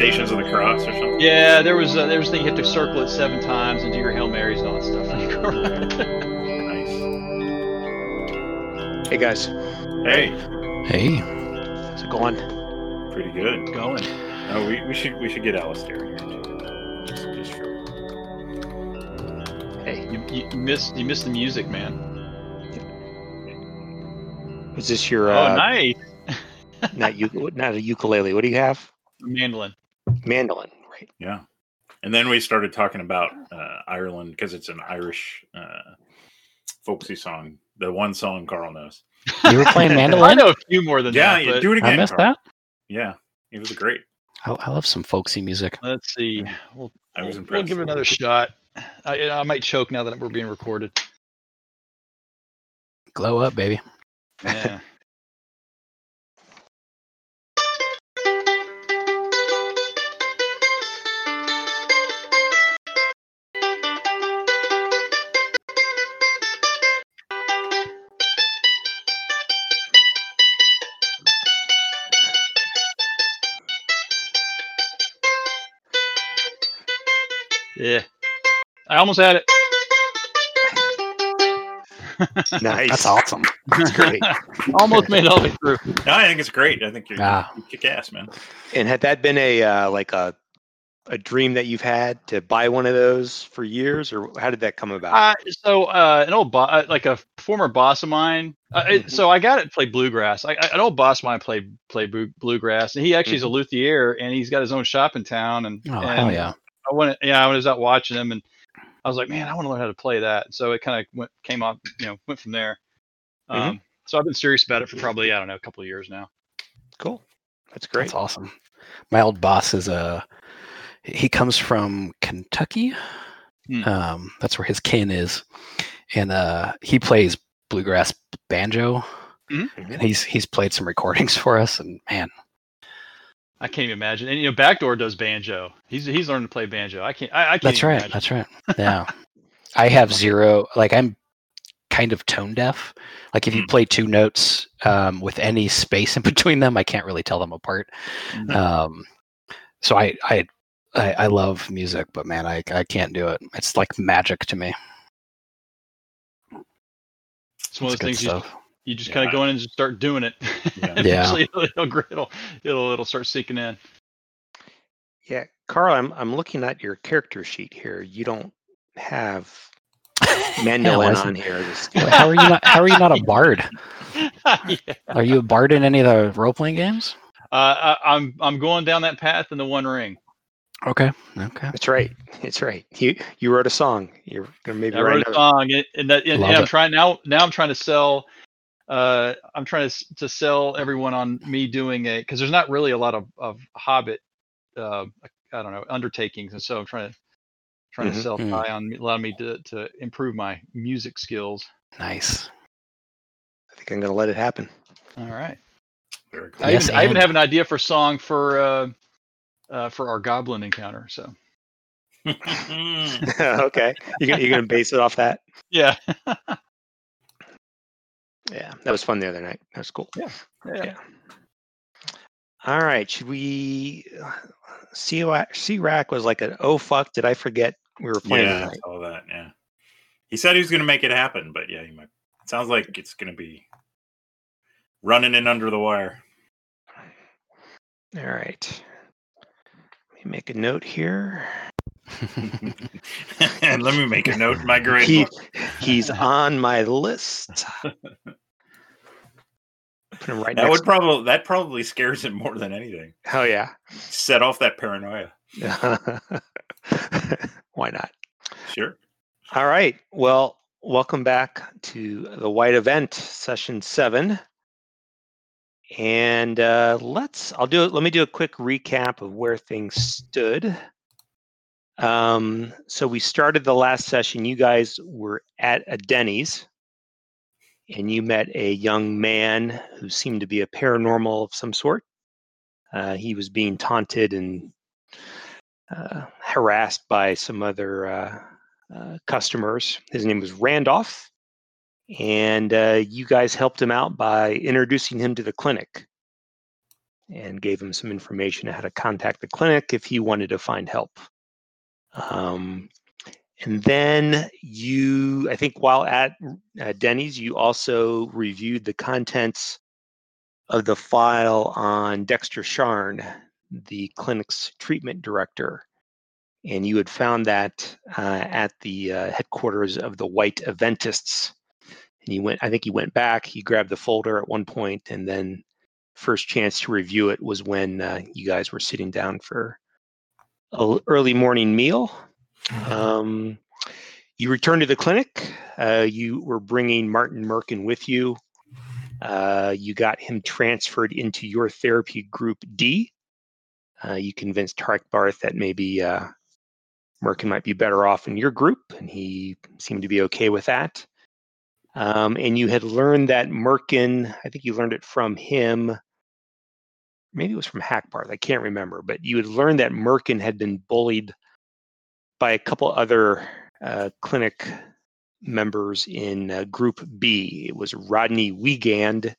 Stations of the Cross or something? Yeah, there was a thing you had to circle it 7 times and do your Hail Marys and all that stuff. Nice. Hey, guys. Hey. How's it going? Pretty good. It's going. Oh, we should get Alistair here too. Just for... Hey, you missed the music, man. Is this your? Oh, nice. Not a ukulele. What do you have? Mandolin, right? Yeah. And then we started talking about Ireland because it's an Irish folksy song. The one song Carl knows. You were playing mandolin? I know a few more than that. Yeah, do it again. I missed Carl. That. Yeah, it was great. I love some folksy music. Let's see. We'll give it another shot. I might choke now that we're being recorded. Glow up, baby. Yeah. Yeah. I almost had it. Nice. That's awesome. That's great. Almost made it all the way through. No, I think it's great. I think you kick ass, man. And had that been a dream that you've had to buy one of those for years, or how did that come about? An old boss, like a former boss of mine. So I got it to play bluegrass. An old boss of mine played bluegrass, and he actually is a luthier, and he's got his own shop in town. Hell yeah. I was out watching him, and I was like, man, I want to learn how to play that. So it kind of went from there. So I've been serious about it for probably, I don't know, a couple of years now. Cool. That's great. That's awesome. My old boss is he comes from Kentucky. That's where his kin is. And he plays bluegrass banjo. Mm-hmm. And he's played some recordings for us, and man, I can't even imagine. And Backdoor does banjo. He's learned to play banjo. I can't. That's right. Imagine. That's right. Yeah. I have zero. Like, I'm kind of tone deaf. Like, if you play 2 notes with any space in between them, I can't really tell them apart. Mm-hmm. So I love music, but man, I can't do it. It's like magic to me. It's one of those things. You just kind of go in and just start doing it. Yeah. Eventually it'll start sinking in. Yeah, Carl, I'm looking at your character sheet here. You don't have mandolin on here. How are you not a bard? Yeah. Are you a bard in any of the role playing games? I'm going down that path in the One Ring. Okay. That's right. You wrote a song. You're gonna write a song, and I'm trying now. Now I'm trying to sell. I'm trying to sell everyone on me doing it, because there's not really a lot of Hobbit, I don't know, undertakings, and so I'm trying to sell high on allowing me to improve my music skills. Nice. I think I'm gonna let it happen. All right. Very cool. I even have an idea for a song for our goblin encounter. So. Okay, you're gonna base it off that. Yeah. Yeah, that was fun the other night. That was cool. Yeah. All right, should we see? C-Rack was like an oh fuck, did I forget we were playing? Yeah, tonight. All that. Yeah, he said he was going to make it happen, but yeah, he might. It sounds like it's going to be running in under the wire. All right, let me make a note here. And let me make a note in my grade book. He's on my list. Put him right next to him. That probably scares him more than anything. Oh yeah. Set off that paranoia. Why not? Sure. All right. Well, welcome back to the White Event, session 7. And let me do a quick recap of where things stood. So we started the last session. You guys were at a Denny's, and you met a young man who seemed to be a paranormal of some sort. He was being taunted and harassed by some other customers. His name was Randolph, and you guys helped him out by introducing him to the clinic. and gave him some information on how to contact the clinic if he wanted to find help. And then you, I think while at Denny's, you also reviewed the contents of the file on Dexter Sharn, the clinic's treatment director. And you had found that at the headquarters of the White Adventists. And you went, I think you went back, he grabbed the folder at one point, and then first chance to review it was when you guys were sitting down for an early morning meal. Mm-hmm. You returned to the clinic. You were bringing Martin Merkin with you. You got him transferred into your therapy group D. You convinced Hackbarth that maybe Merkin might be better off in your group, and he seemed to be okay with that. And you had learned that Merkin, I think you learned it from him, maybe it was from Hackbarth, I can't remember, but you had learned that Merkin had been bullied by a couple other clinic members in Group B. It was Rodney Wiegand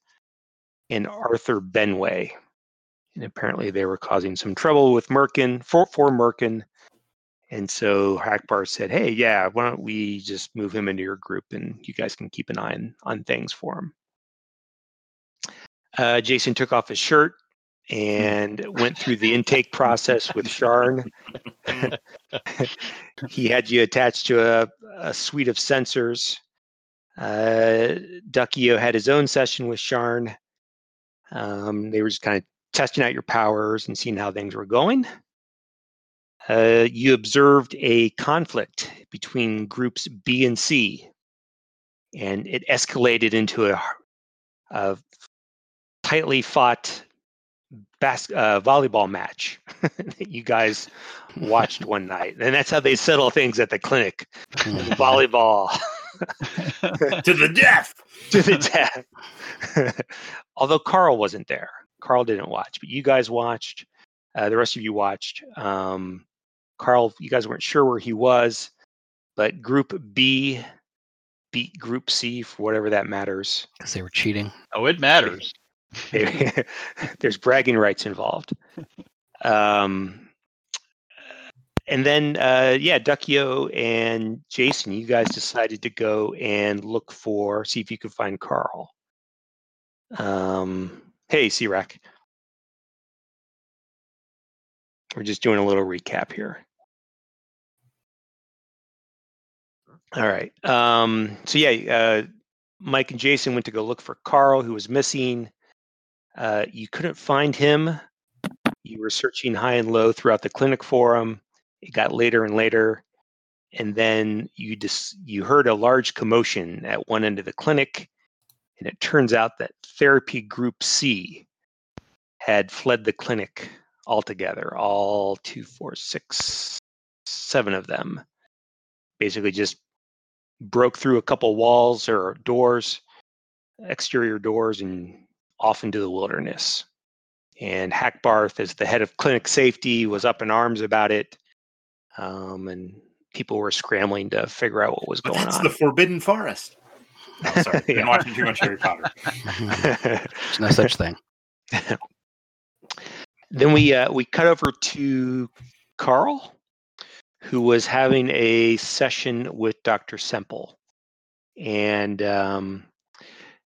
and Arthur Benway. And apparently they were causing some trouble with Merkin, for Merkin. And so Hackbarth said, hey, yeah, why don't we just move him into your group and you guys can keep an eye on things for him. Jason took off his shirt and went through the intake process with Sharn. He had you attached to a suite of sensors. Duckio had his own session with Sharn. They were just kind of testing out your powers and seeing how things were going. You observed a conflict between groups B and C, and it escalated into a tightly fought volleyball match that you guys watched one night. And that's how they settle things at the clinic. Volleyball. To the death! To the death. Although Carl wasn't there. Carl didn't watch, but you guys watched. The rest of you watched. Carl, you guys weren't sure where he was, but Group B beat Group C for whatever that matters. Because they were cheating. Oh, it matters. There's bragging rights involved. And then, Duckio and Jason, you guys decided to go and look for, see if you could find Carl. Hey, C-Rack. We're just doing a little recap here. All right. Mike and Jason went to go look for Carl, who was missing. You couldn't find him. You were searching high and low throughout the clinic for him. It got later and later. And then you heard a large commotion at one end of the clinic. And it turns out that Therapy Group C had fled the clinic altogether, all 2, 4, 6, 7 of them. Basically just broke through a couple walls or doors, exterior doors, and off into the wilderness. And Hackbarth, as the head of clinic safety, was up in arms about it. And people were scrambling to figure out what was going on. That's the Forbidden Forest. Oh, sorry, I've been watching too much Harry Potter. There's no such thing. Then we cut over to Carl, who was having a session with Dr. Semple. And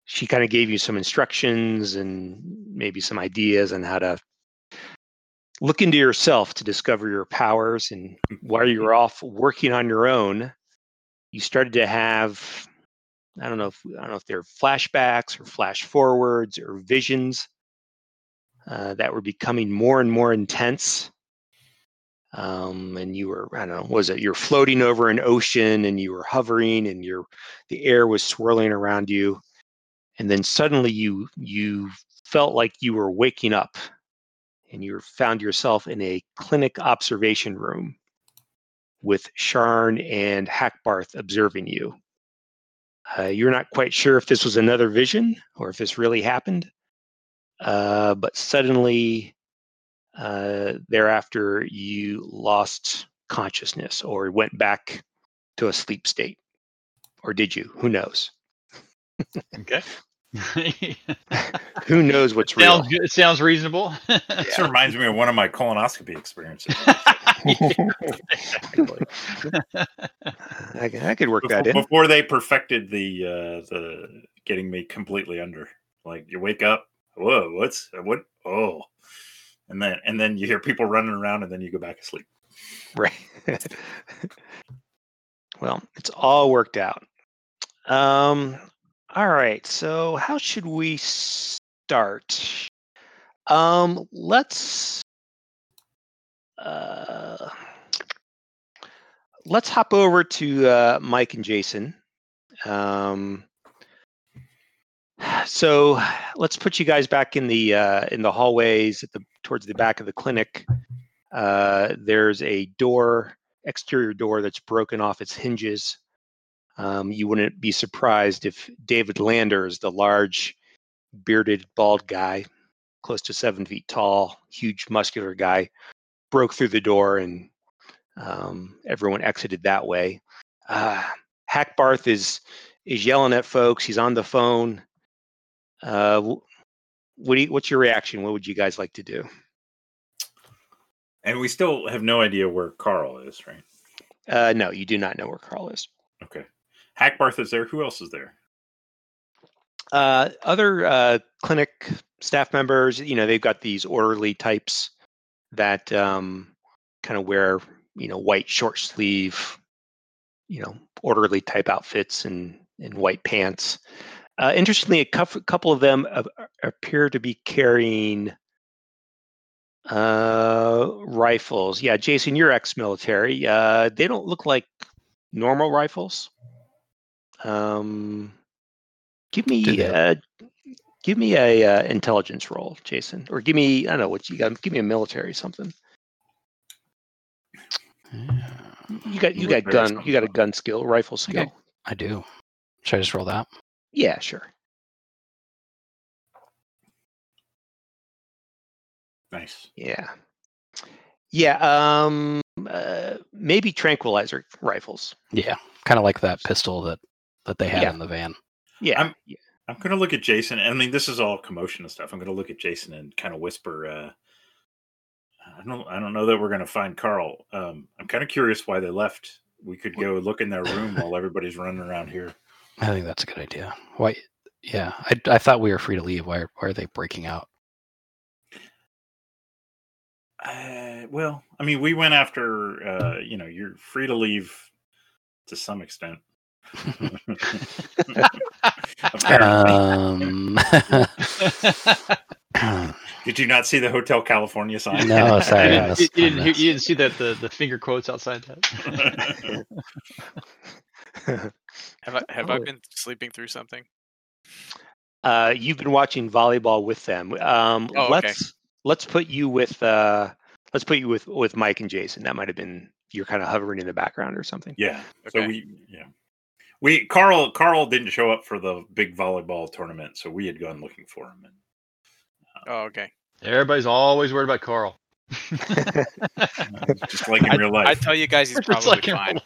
she kind of gave you some instructions and maybe some ideas on how to look into yourself to discover your powers. And while you were off working on your own, you started to have, I don't know if they're flashbacks or flash forwards or visions that were becoming more and more intense. And you were, you're floating over an ocean and you were hovering and the air was swirling around you. And then suddenly you felt like you were waking up and you found yourself in a clinic observation room with Sharn and Hackbarth observing you. You're not quite sure if this was another vision or if this really happened. But suddenly, thereafter, you lost consciousness or went back to a sleep state. Or did you? Who knows? Okay. Who knows what's real? It sounds reasonable. This reminds me of one of my colonoscopy experiences. I could work that in before they perfected the getting me completely under. Like you wake up, whoa, what? Oh, and then you hear people running around, and then you go back to sleep. Right. Well, it's all worked out. All right. So how should we start? Let's hop over to Mike and Jason. So let's put you guys back in the hallways towards the back of the clinic. There's a door, exterior door, that's broken off its hinges. You wouldn't be surprised if David Landers, the large, bearded, bald guy, close to 7 feet tall, huge, muscular guy, broke through the door, and everyone exited that way. Hackbarth is yelling at folks. He's on the phone. What's your reaction? What would you guys like to do? And we still have no idea where Carl is, right? No, you do not know where Carl is. Okay. Hackbarth is there. Who else is there? Other clinic staff members, they've got these orderly types that kind of wear, white short sleeve, orderly type outfits and white pants. Interestingly, a couple of them appear to be carrying rifles. Yeah, Jason, you're ex-military. They don't look like normal rifles. Give me a intelligence roll, Jason, or give me, I don't know what you got. Give me a military something. Yeah. You got a gun skill, rifle skill. I do. Should I just roll that? Yeah, sure. Nice. Yeah. Yeah. Maybe tranquilizer rifles. Yeah, kind of like that pistol that they had in the van. Yeah, I'm going to look at Jason. I mean, this is all commotion and stuff. I'm going to look at Jason and kind of whisper, I don't know that we're going to find Carl. I'm kind of curious why they left. We could go look in their room while everybody's running around here. I think that's a good idea. Why? Yeah, I thought we were free to leave. Why are they breaking out? Well, I mean, we went after, you're free to leave to some extent. Did you not see the Hotel California sign? No, sorry. You didn't see that the finger quotes outside that? Have I been sleeping through something? You've been watching volleyball with them. Let's put you with with Mike and Jason. That might have been you're kind of hovering in the background or something. Yeah. Okay. So we Carl didn't show up for the big volleyball tournament, so we had gone looking for him. And, okay. Everybody's always worried about Carl. Just like in real life. I tell you guys, he's probably fine.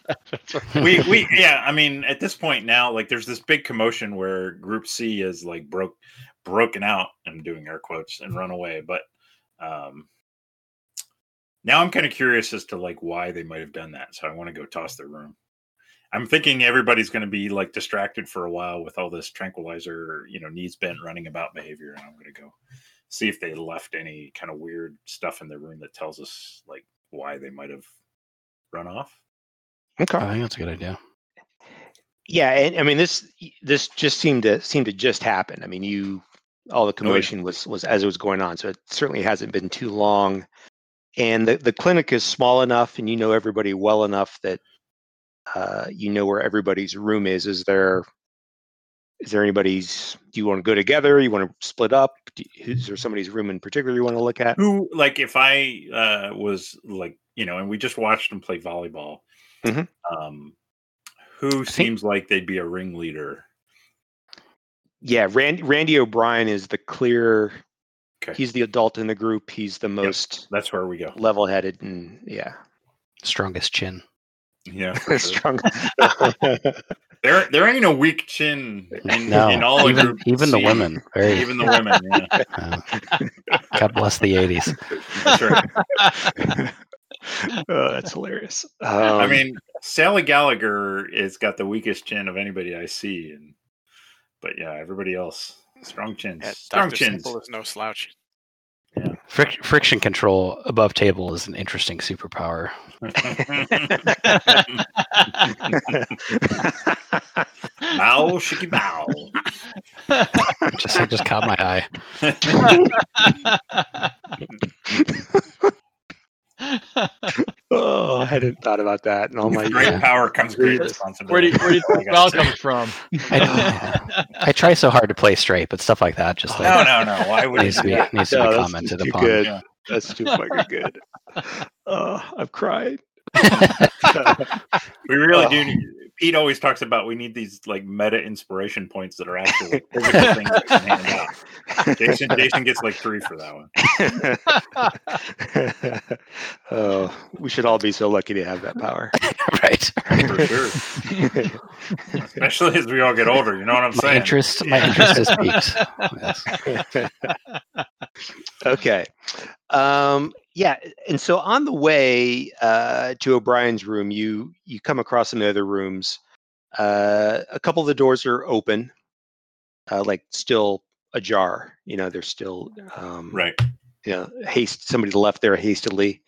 I mean, at this point now, like there's this big commotion where Group C is like broken out. I'm doing air quotes and run away, but. Now I'm kind of curious as to like why they might have done that. So I want to go toss their room. I'm thinking everybody's going to be like distracted for a while with all this tranquilizer, knees bent, running about behavior. And I'm going to go see if they left any kind of weird stuff in their room that tells us like why they might have run off. Okay, I think that's a good idea. Yeah, and I mean this just seemed to just happen. I mean, all the commotion was as it was going on, so it certainly hasn't been too long. And the clinic is small enough, and everybody well enough that where everybody's room is. Is there anybody's? Do you want to go together? You want to split up? Is there somebody's room in particular you want to look at? Who, like, if I was like, and we just watched them play volleyball. Mm-hmm. Who seems like they'd be a ringleader? Yeah, Randy O'Brien is the clear. Okay. He's the adult in the group. He's the most. Yep, that's where we go. Level-headed and strongest chin. Yeah, strong. There ain't a weak chin in all of groups. Even the women. Even the women, yeah. God bless the 80s. That's right. Oh, that's hilarious. I mean, Sally Gallagher has got the weakest chin of anybody I see, but yeah, everybody else strong chins. Yeah, strong Dr. chins. Semple is no slouch. Yeah, friction control above table is an interesting superpower. Bow, shiki bow. I just caught my eye. Oh, I hadn't thought about that in all my great years. Power comes great responsibility. Where do you think Val comes from? I try so hard to play straight, but stuff like that just no. Why would needs to be commented upon? Good. Yeah. That's too fucking good. I've cried. We really do need. Pete always talks about we need these like meta inspiration points that are actually physical things that can hand out. Jason gets like 3 for that one. Oh, we should all be so lucky to have that power, right? For sure. Especially as we all get older. You know what I'm saying? My interest is piqued. Yes. Okay. Yeah, and so on the way to O'Brien's room, you come across some of the other rooms. A couple of the doors are open, like still ajar. You know, they're still right. You know, somebody left there hastily.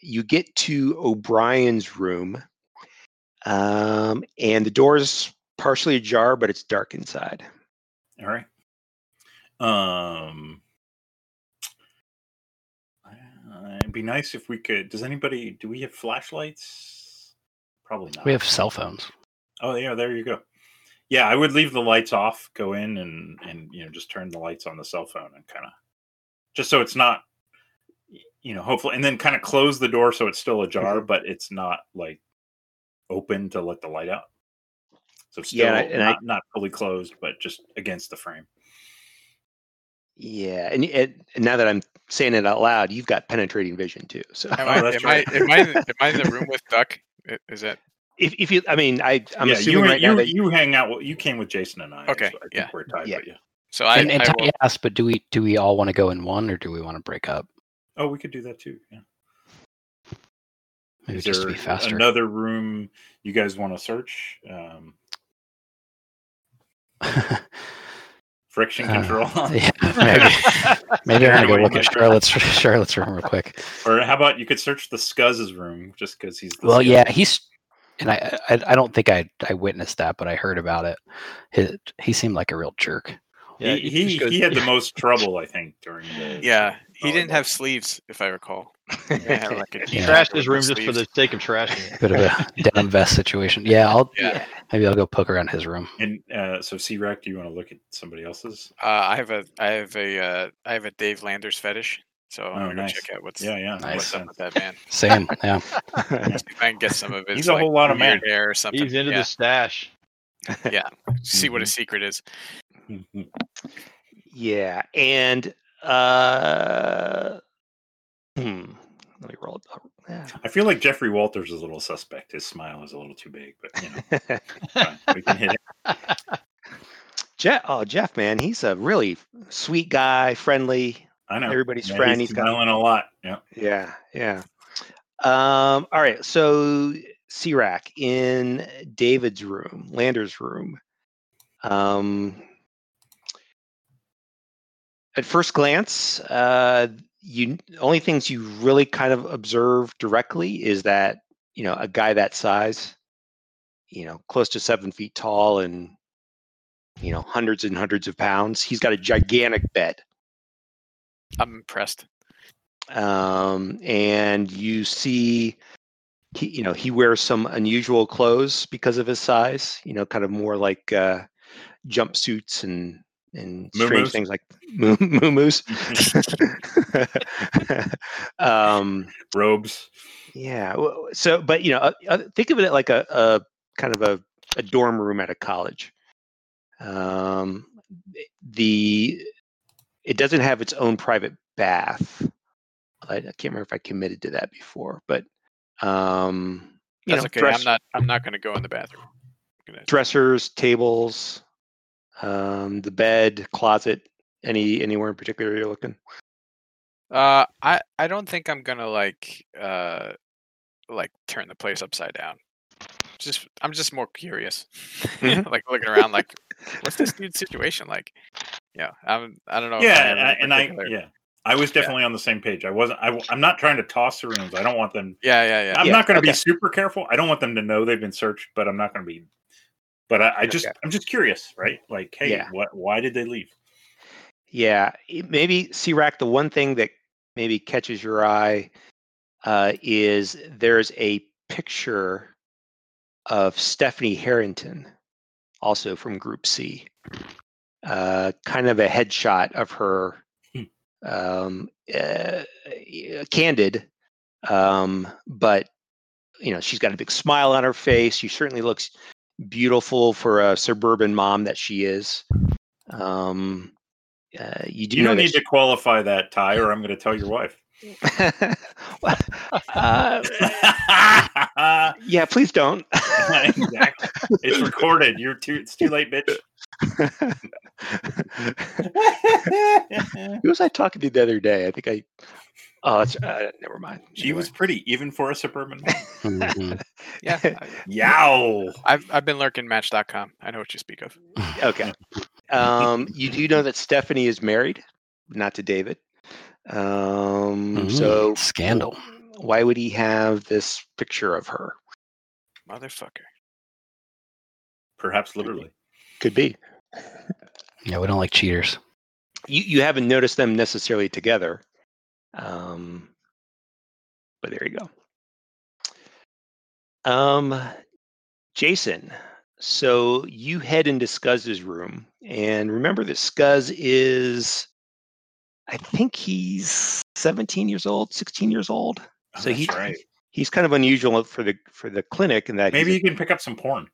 You get to O'Brien's room, and the door's partially ajar, but it's dark inside. All right. It'd be nice if we could. Do we have flashlights? Probably not. We have cell phones. Oh, yeah. There you go. Yeah, I would leave the lights off, go in and just turn the lights on the cell phone and kind of just so it's not, hopefully, and then kind of close the door so it's still ajar, but it's not like open to let the light out. So still not fully closed, but just against the frame. Yeah, and now that I'm saying it out loud, you've got penetrating vision too. So am I in the room with Duck? Is that if you? I mean, I'm assuming now that you hang out. You came with Jason and I. Okay, so I think we're tied. Yeah. So I asked, but do we all want to go in one, or do we want to break up? Oh, we could do that too. Yeah, maybe just to be faster. Another room you guys want to search? Friction control. Yeah, maybe I'm gonna go look at Charlotte's room real quick. Or how about you could search the Scuzz's room just because he's the Scuzz's. Yeah, he's and I don't think I witnessed that, but I heard about it. He seemed like a real jerk. Yeah, he had the most trouble, I think, during the he didn't have sleeves, if I recall. He trashed his room just for the sake of trashing. Bit of a down vest situation. Yeah, maybe I'll go poke around his room. And so, C-Rack, do you want to look at somebody else's? I have a Dave Landers fetish. So I'm gonna go check out what's up with that man. Same, yeah. If I can get some of his, he's a whole lot of man hair or something. He's into the stash. Yeah, see what his secret is. Yeah, and let me roll it up. Yeah. I feel like Jeffrey Walters is a little suspect. His smile is a little too big, but we can hit it. Jeff, man, he's a really sweet guy, friendly. I know everybody's friend. He's smiling a lot. Yeah. All right, so C-Rack in David's room, Lander's room. At first glance, only things you really kind of observe directly is that, a guy that size, close to 7 feet tall and, hundreds and hundreds of pounds. He's got a gigantic bed. I'm impressed. And you see, he wears some unusual clothes because of his size, kind of more like jumpsuits and strange things like muumuus, robes. Yeah. So, but think of it like a kind of a dorm room at a college. It doesn't have its own private bath. I can't remember if I committed to that before, but that's okay. I'm not going to go in the bathroom. dressers, tables, the bed, closet. Anywhere in particular you're looking? I don't think I'm gonna like turn the place upside down. I'm just more curious, mm-hmm. like looking around, like what's this dude's situation like? Yeah, I don't know. Yeah, I was definitely on the same page. I wasn't. I'm not trying to toss the rooms. I don't want them. Yeah. I'm not going to be super careful. I don't want them to know they've been searched, but I'm not going to be. But I'm just curious, right? Like, hey, why did they leave? Yeah, maybe C-Rack, the one thing that maybe catches your eye is there's a picture of Stephanie Harrington, also from Group C, kind of a headshot of her. Candid, but you know she's got a big smile on her face. She certainly looks beautiful for a suburban mom that she is. You don't need to qualify that, Ty, or I'm going to tell your wife. Yeah, please don't. Exactly. It's recorded. It's too late, bitch. Who was I talking to the other day? I think never mind. Anyway. She was pretty, even for a suburban mom. Mm-hmm. Yeah. Yow. I've been lurking match.com. I know what you speak of. Okay. You do know that Stephanie is married, not to David. So scandal. Why would he have this picture of her? Motherfucker. Perhaps literally. Could be. Yeah, we don't like cheaters. You haven't noticed them necessarily together. But there you go. Jason, so you head into Scuzz's room, and remember that Scuzz is, I think he's 16 years old. Oh, so he's kind of unusual for the clinic in that maybe you can pick up some porn.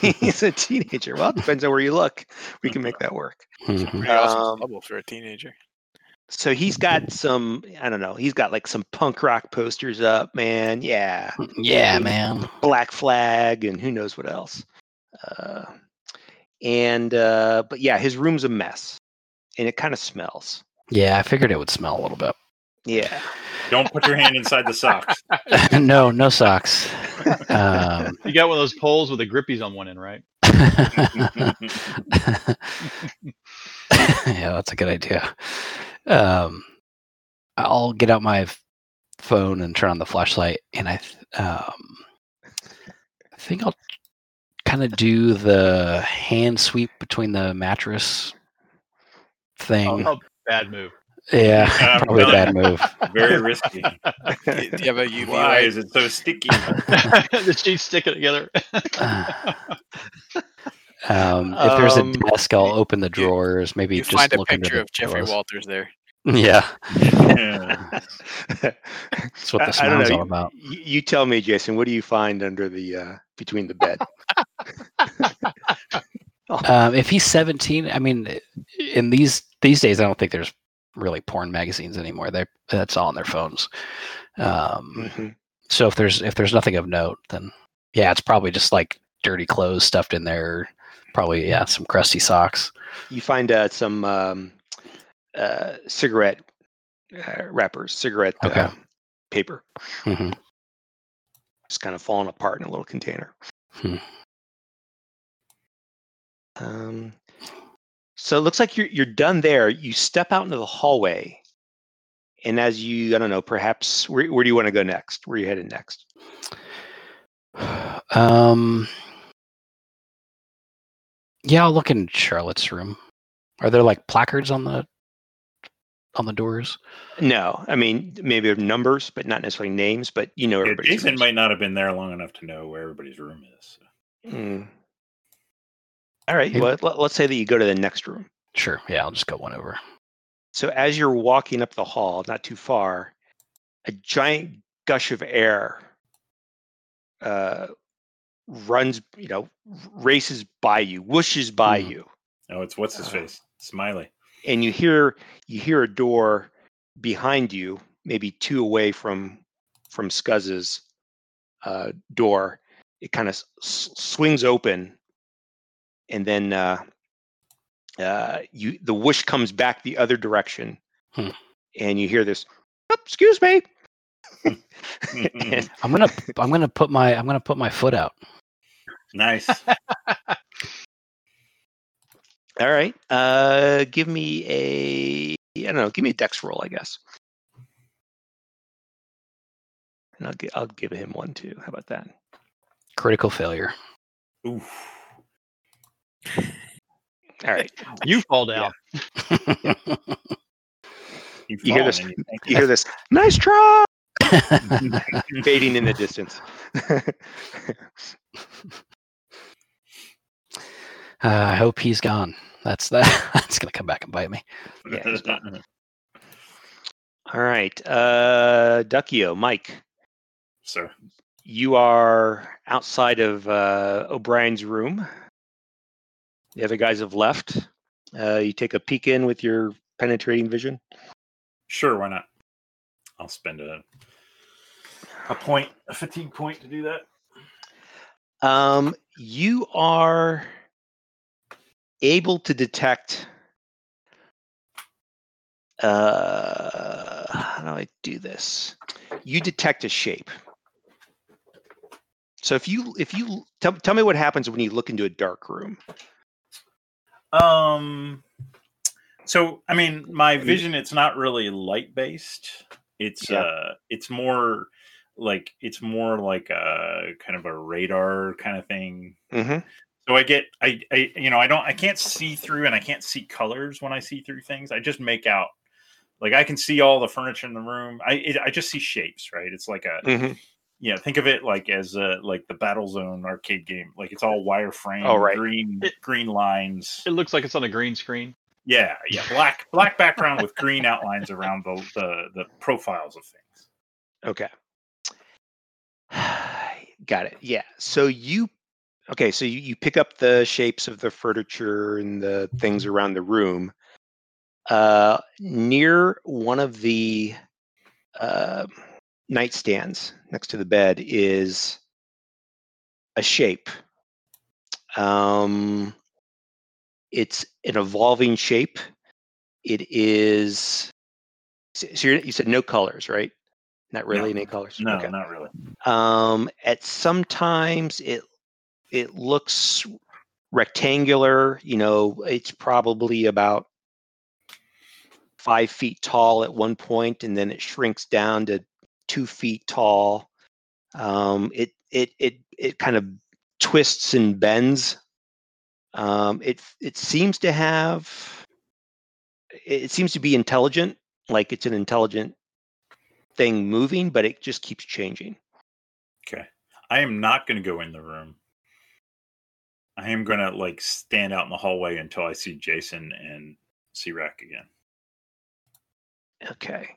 He's a teenager. Well, it depends on where you look. We can make that work. Mm-hmm. For a teenager. So he's got some, I don't know, he's got like some punk rock posters up, man. Yeah. Yeah, man. Black Flag and who knows what else. But yeah, his room's a mess and it kind of smells. Yeah, I figured it would smell a little bit. Yeah. Don't put your hand inside the socks. No socks. You got one of those poles with the grippies on one end, right? Yeah, that's a good idea. I'll get out my phone and turn on the flashlight, and I think I'll kind of do the hand sweep between the mattress thing. Oh, bad move. Yeah, probably a bad move. Very risky. Yeah, but why is it so sticky? The sheets stick it together. If there's a desk, I'll open the drawers. Maybe you just find a picture of Jeffrey Walters there. Yeah. That's what the smell's all about. You tell me, Jason. What do you find under the between the bed? If he's 17, I mean, in these days, I don't think there's really porn magazines anymore. That's all on their phones. So if there's nothing of note, then yeah, it's probably just like dirty clothes stuffed in there. Probably yeah, some crusty socks. You find some cigarette wrappers, paper. Mm-hmm. Just kind of falling apart in a little container. Hmm. So it looks like you're done there. You step out into the hallway, and as you, I don't know, perhaps where do you want to go next? Where are you headed next? Yeah, I'll look in Charlotte's room. Are there like placards on the doors? No, I mean maybe numbers, but not necessarily names. But you know, everybody's Jason rooms. Might not have been there long enough to know where everybody's room is. So. Mm. All right, well, let's say that you go to the next room. Sure, yeah, I'll just go one over. So as you're walking up the hall, not too far, a giant gush of air runs, you know, races by you, whooshes by you. Oh, it's what's his face? Smiley. And you hear a door behind you, maybe two away from Scuzz's door, it kind of swings open, and then the whoosh comes back the other direction, and you hear this. Oh, excuse me. I'm gonna put my foot out. Nice. All right. Give me a dex roll, I guess. And I'll give him one too. How about that? Critical failure. Oof. All right. You fall down. Yeah. You hear this. Nice try. Fading in the distance. I hope he's gone. That's gonna come back and bite me. Yeah, he's gone. All right, Duckio, Mike. Sir, you are outside of O'Brien's room. The other guys have left. You take a peek in with your penetrating vision. Sure, why not? I'll spend a fatigue point to do that. You are able to detect. How do I do this? You detect a shape. So if you tell me what happens when you look into a dark room. So I mean, my vision, it's not really light based. It's more like a kind of a radar kind of thing. Mm-hmm. So I can't see through, and I can't see colors when I see through things. I just make out, like, I can see all the furniture in the room. I just see shapes, right? It's like a, think of it like as like the Battle Zone arcade game. Like, it's all wireframe, green lines. It looks like it's on a green screen. Yeah, black background with green outlines around the profiles of things. Okay, got it. Yeah, so you pick up the shapes of the furniture and the things around the room. Near one of the nightstands next to the bed is a shape. It's an evolving shape. It is. So you said no colors, right? Not really any colors. No, okay. Not really. At sometimes it looks rectangular. You know, it's probably about 5 feet tall at one point, and then it shrinks down to 2 feet tall. It kind of twists and bends. It seems to be intelligent, like it's an intelligent thing moving, but it just keeps changing. Okay. I am not going to go in the room. I am going to stand out in the hallway until I see Jason and C-Rack again. Okay.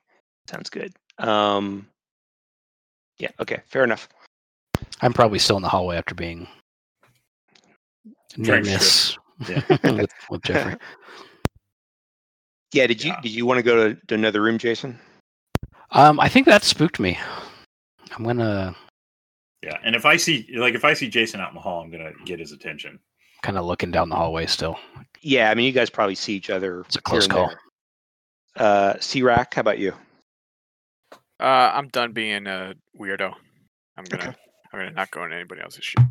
Sounds good. Yeah. Okay. Fair enough. I'm probably still in the hallway after being with Jeffrey. Yeah, did you want to go to another room, Jason? I think that spooked me. I'm gonna. Yeah, and if I see Jason out in the hall, I'm gonna get his attention. Kind of looking down the hallway still. Yeah, I mean, you guys probably see each other. It's a close call. C-Rack, how about you? I'm done being a weirdo. I'm gonna not go into anybody else's shit.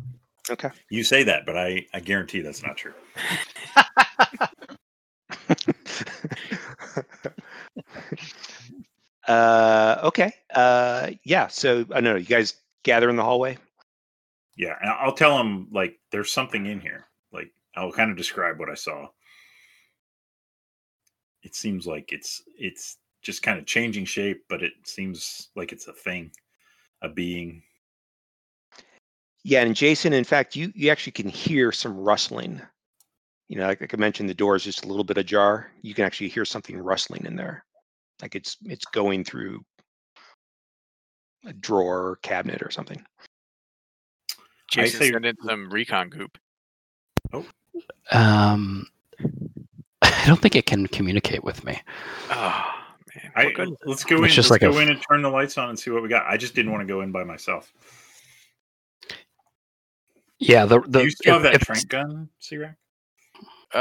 Okay. You say that, but I guarantee that's not true. Okay. Yeah. So I know you guys gather in the hallway. Yeah. And I'll tell them there's something in here. I'll kind of describe what I saw. It seems like it's just kind of changing shape, but it seems like it's a thing, a being. Yeah, and Jason, in fact, you actually can hear some rustling. You know, like I mentioned, the door is just a little bit ajar. You can actually hear something rustling in there. Like it's going through a drawer or cabinet or something. Jason sent in some recon goop. Oh. I don't think it can communicate with me. Oh, man. Let's go in and turn the lights on and see what we got. I just didn't want to go in by myself. Yeah, the you still have that Trent gun, C-Rack? Do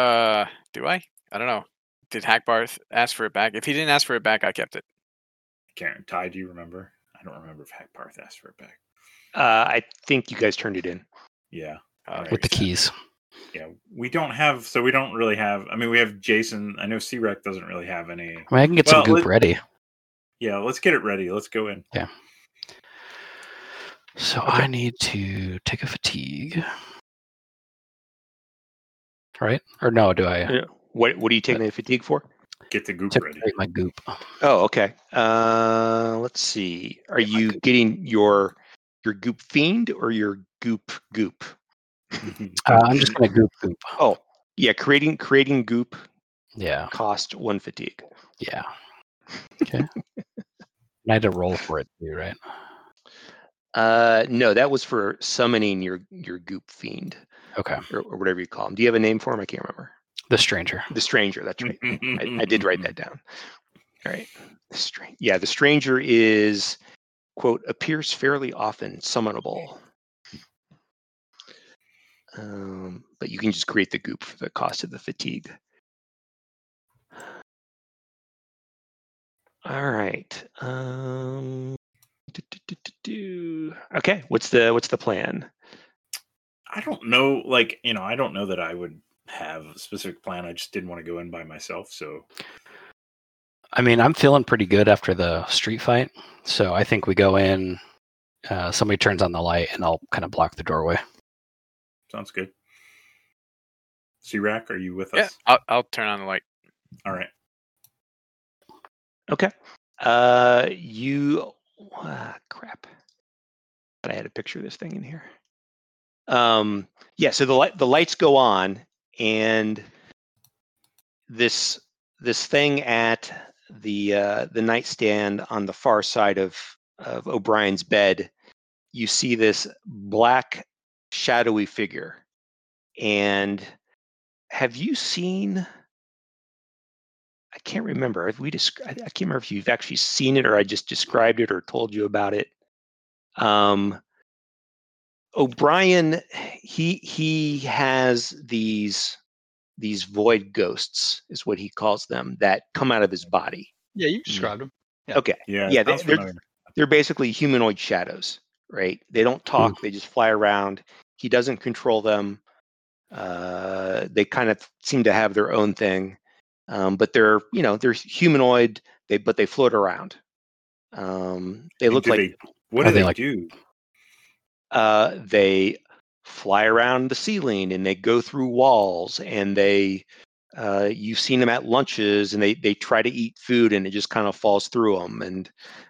I? I don't know. Did Hackbarth ask for it back? If he didn't ask for it back, I kept it. Karen, Ty, do you remember? I don't remember if Hackbarth asked for it back. I think you guys turned it in. Yeah. With the keys. Yeah, we don't have, so we don't really have, I mean, we have Jason. I know C-Rack doesn't really have any. I mean, I can get some goop ready. Yeah, let's get it ready. Let's go in. Yeah. So okay. I need to take a fatigue. Right? Or no, do I? Yeah. What are you taking the fatigue for? Get the goop ready. My goop. Oh, okay. Let's see. Are you getting your goop fiend or your goop? I'm just going to goop. Oh, yeah. Creating goop. Yeah. Cost one fatigue. Yeah. Okay. I had to roll for it too, right? No, that was for summoning your goop fiend. Okay. Or whatever you call him. Do you have a name for him? I can't remember. The stranger. That's right. I did write that down. All right. The stranger is, quote, appears fairly often summonable. But you can just create the goop for the cost of the fatigue. All right. Okay, what's the plan? I don't know. I don't know that I would have a specific plan. I just didn't want to go in by myself. So, I mean, I'm feeling pretty good after the street fight. So I think we go in. Somebody turns on the light, and I'll kind of block the doorway. Sounds good. C-Rack, are you with us? Yeah, I'll turn on the light. All right. Okay. Crap. But I had a picture of this thing in here. So the lights go on, and this thing at the nightstand on the far side of O'Brien's bed, you see this black shadowy figure. And have you seen? I can't remember if I can't remember if you've actually seen it or I just described it or told you about it. O'Brien, he has these void ghosts, is what he calls them, that come out of his body. Yeah, you described them. Yeah. Okay. Yeah, they're basically humanoid shadows, right? They don't talk; They just fly around. He doesn't control them. They kind of seem to have their own thing, but they're humanoid. They float around. They look like. What do they do? They fly around the ceiling, and they go through walls, and you've seen them at lunches, and they try to eat food, and it just kind of falls through them.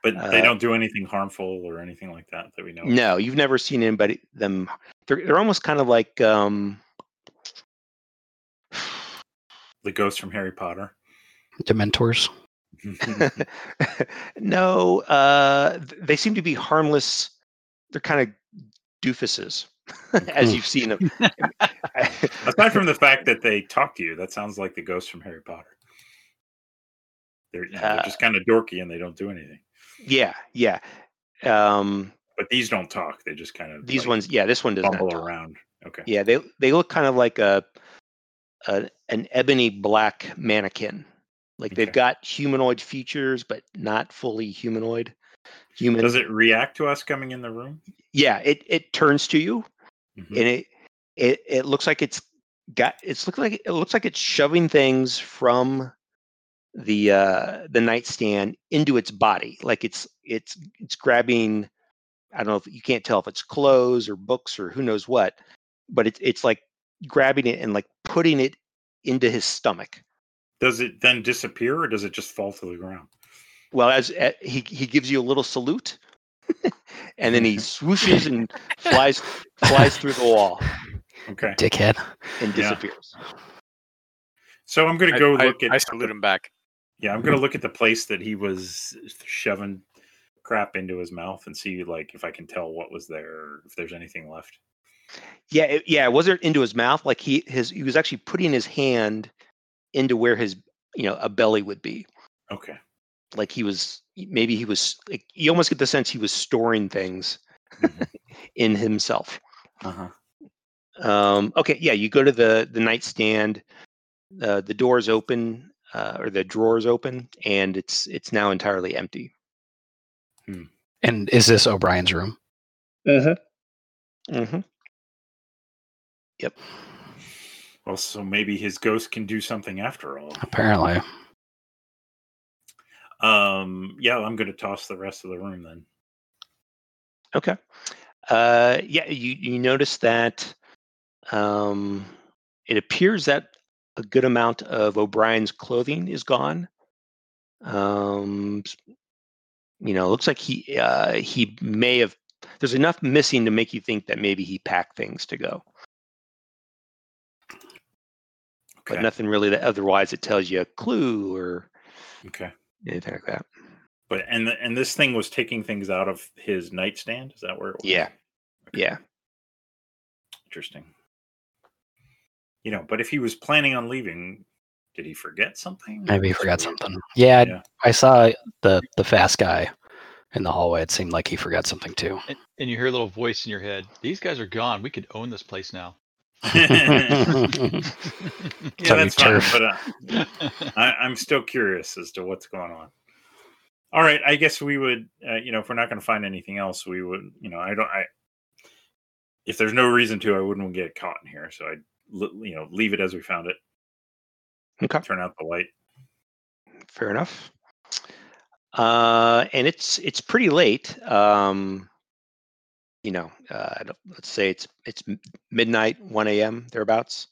But they don't do anything harmful or anything like that we know. No, you've never seen anybody them. They're almost kind of like the ghosts from Harry Potter, Dementors. No, they seem to be harmless. They're kind of doofuses, as you've seen them. Aside from the fact that they talk to you, that sounds like the ghosts from Harry Potter. They're just kind of dorky, and they don't do anything. Yeah. But these don't talk. They just kind of ones. Yeah, this one does not talk. Around. Okay. Yeah, they look kind of like an ebony black mannequin. Like They've got humanoid features, but not fully humanoid. Human. Does it react to us coming in the room? Yeah, it turns to you, and it looks like it's shoving things from the nightstand into its body. Like it's grabbing. I don't know if you can't tell if it's clothes or books or who knows what, but it's like grabbing it and like putting it into his stomach. Does it then disappear, or does it just fall to the ground? Well, as he gives you a little salute, and then he swooshes and flies through the wall. Okay, dickhead, and disappears. Yeah. So I'm going to go look at. I salute him back. Yeah, I'm going to look at the place that he was shoving crap into his mouth and see, like, if I can tell what was there, or if there's anything left. Yeah, it wasn't into his mouth. Like he was actually putting his hand into where his a belly would be. Okay. Like he was like, you almost get the sense he was storing things in himself. Okay, yeah, you go to the nightstand. The door's open, or the drawer's open, and it's now entirely empty. Hmm. And is this O'Brien's room? Mm-hmm. Mm-hmm. Yep. Well, so maybe his ghost can do something after all. Apparently. Yeah, I'm going to toss the rest of the room then. Okay. Yeah, you notice that it appears that a good amount of O'Brien's clothing is gone. You know, it looks like he may have. There's enough missing to make you think that maybe he packed things to go. Okay. But nothing really that otherwise it tells you a clue or anything like that. But and this thing was taking things out of his nightstand? Is that where it was? Yeah. Okay. Yeah. Interesting. You know, but if he was planning on leaving, did he forget something? Maybe he forgot something. Yeah. I saw the fast guy in the hallway. It seemed like he forgot something too. And you hear a little voice in your head. These guys are gone. We could own this place now. Yeah, that's fine, but I'm still curious as to what's going on. All right, I guess we would, if we're not going to find anything else, we would, if there's no reason to, I wouldn't get caught in here, so I'd, leave it as we found it. Okay. Turn out the light. Fair enough. And it's pretty late. Let's say it's midnight, 1 a.m. thereabouts.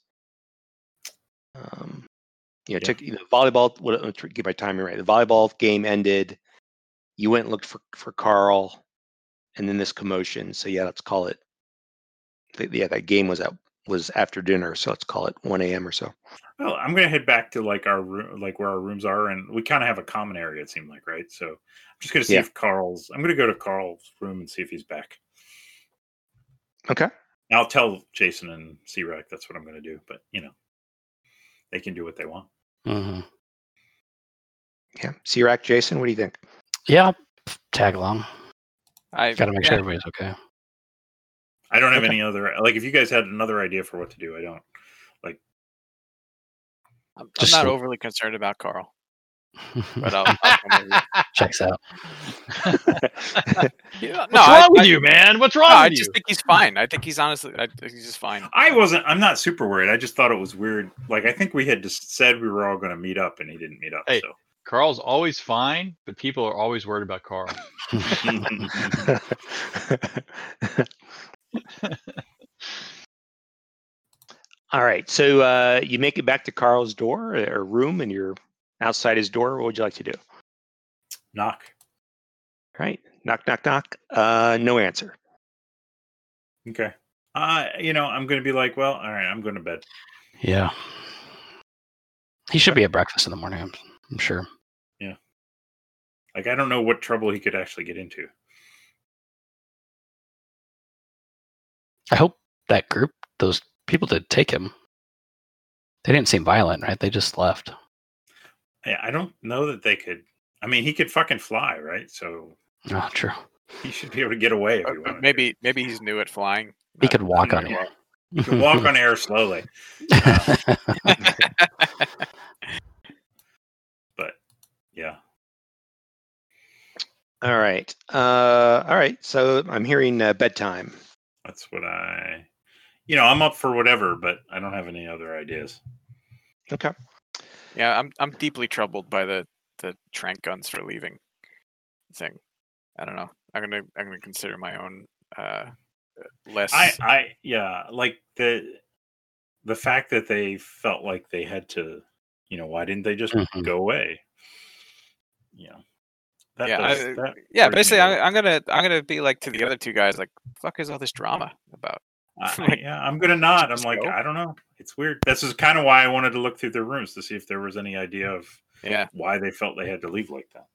Volleyball. Get my timing right. The volleyball game ended. You went and looked for Carl, and then this commotion. So yeah, let's call it. That game was after dinner. So let's call it 1 a.m. or so. Well, I'm gonna head back to where our rooms are, and we kind of have a common area. It seemed like, right? So I'm just gonna see if I'm gonna go to Carl's room and see if he's back. Okay. I'll tell Jason and C-Rec that's what I'm going to do, but they can do what they want. Mm-hmm. Yeah. C-Rec, Jason, what do you think? Yeah, tag along. I've got to make sure everybody's okay. I don't have any other, if you guys had another idea for what to do, I don't. I'm not overly concerned about Carl. But I'll checks out. What's wrong with you, man? I just think he's fine. I think he's just fine. I'm not super worried. I just thought it was weird. I think we had just said we were all going to meet up, and he didn't meet up. Hey, so Carl's always fine, but people are always worried about Carl. All right, so you make it back to Carl's door or room, and you're outside his door. What would you like to do? Knock. All right. Knock, knock, knock. No answer. Okay. I'm going to be well, all right, I'm going to bed. Yeah. He should be at breakfast in the morning, I'm sure. Yeah. I don't know what trouble he could actually get into. I hope that group, those people did take him. They didn't seem violent, right? They just left. I don't know that they could. I mean, he could fucking fly, right? So, oh, true. He should be able to get away if he wanted. Maybe he's new at flying. He could walk on air. He could walk on air slowly. But yeah. All right. So I'm hearing bedtime. That's what I'm up for whatever, but I don't have any other ideas. Okay. Yeah, I'm deeply troubled by the trank guns for leaving thing. I don't know. I'm gonna consider my own less. The fact that they felt like they had to. Why didn't they just go away? Basically, I'm gonna be to the other two guys. The fuck is all this drama about? I'm gonna nod. I'm go? I don't know. It's weird. This is kind of why I wanted to look through their rooms to see if there was any idea of why they felt they had to leave like that.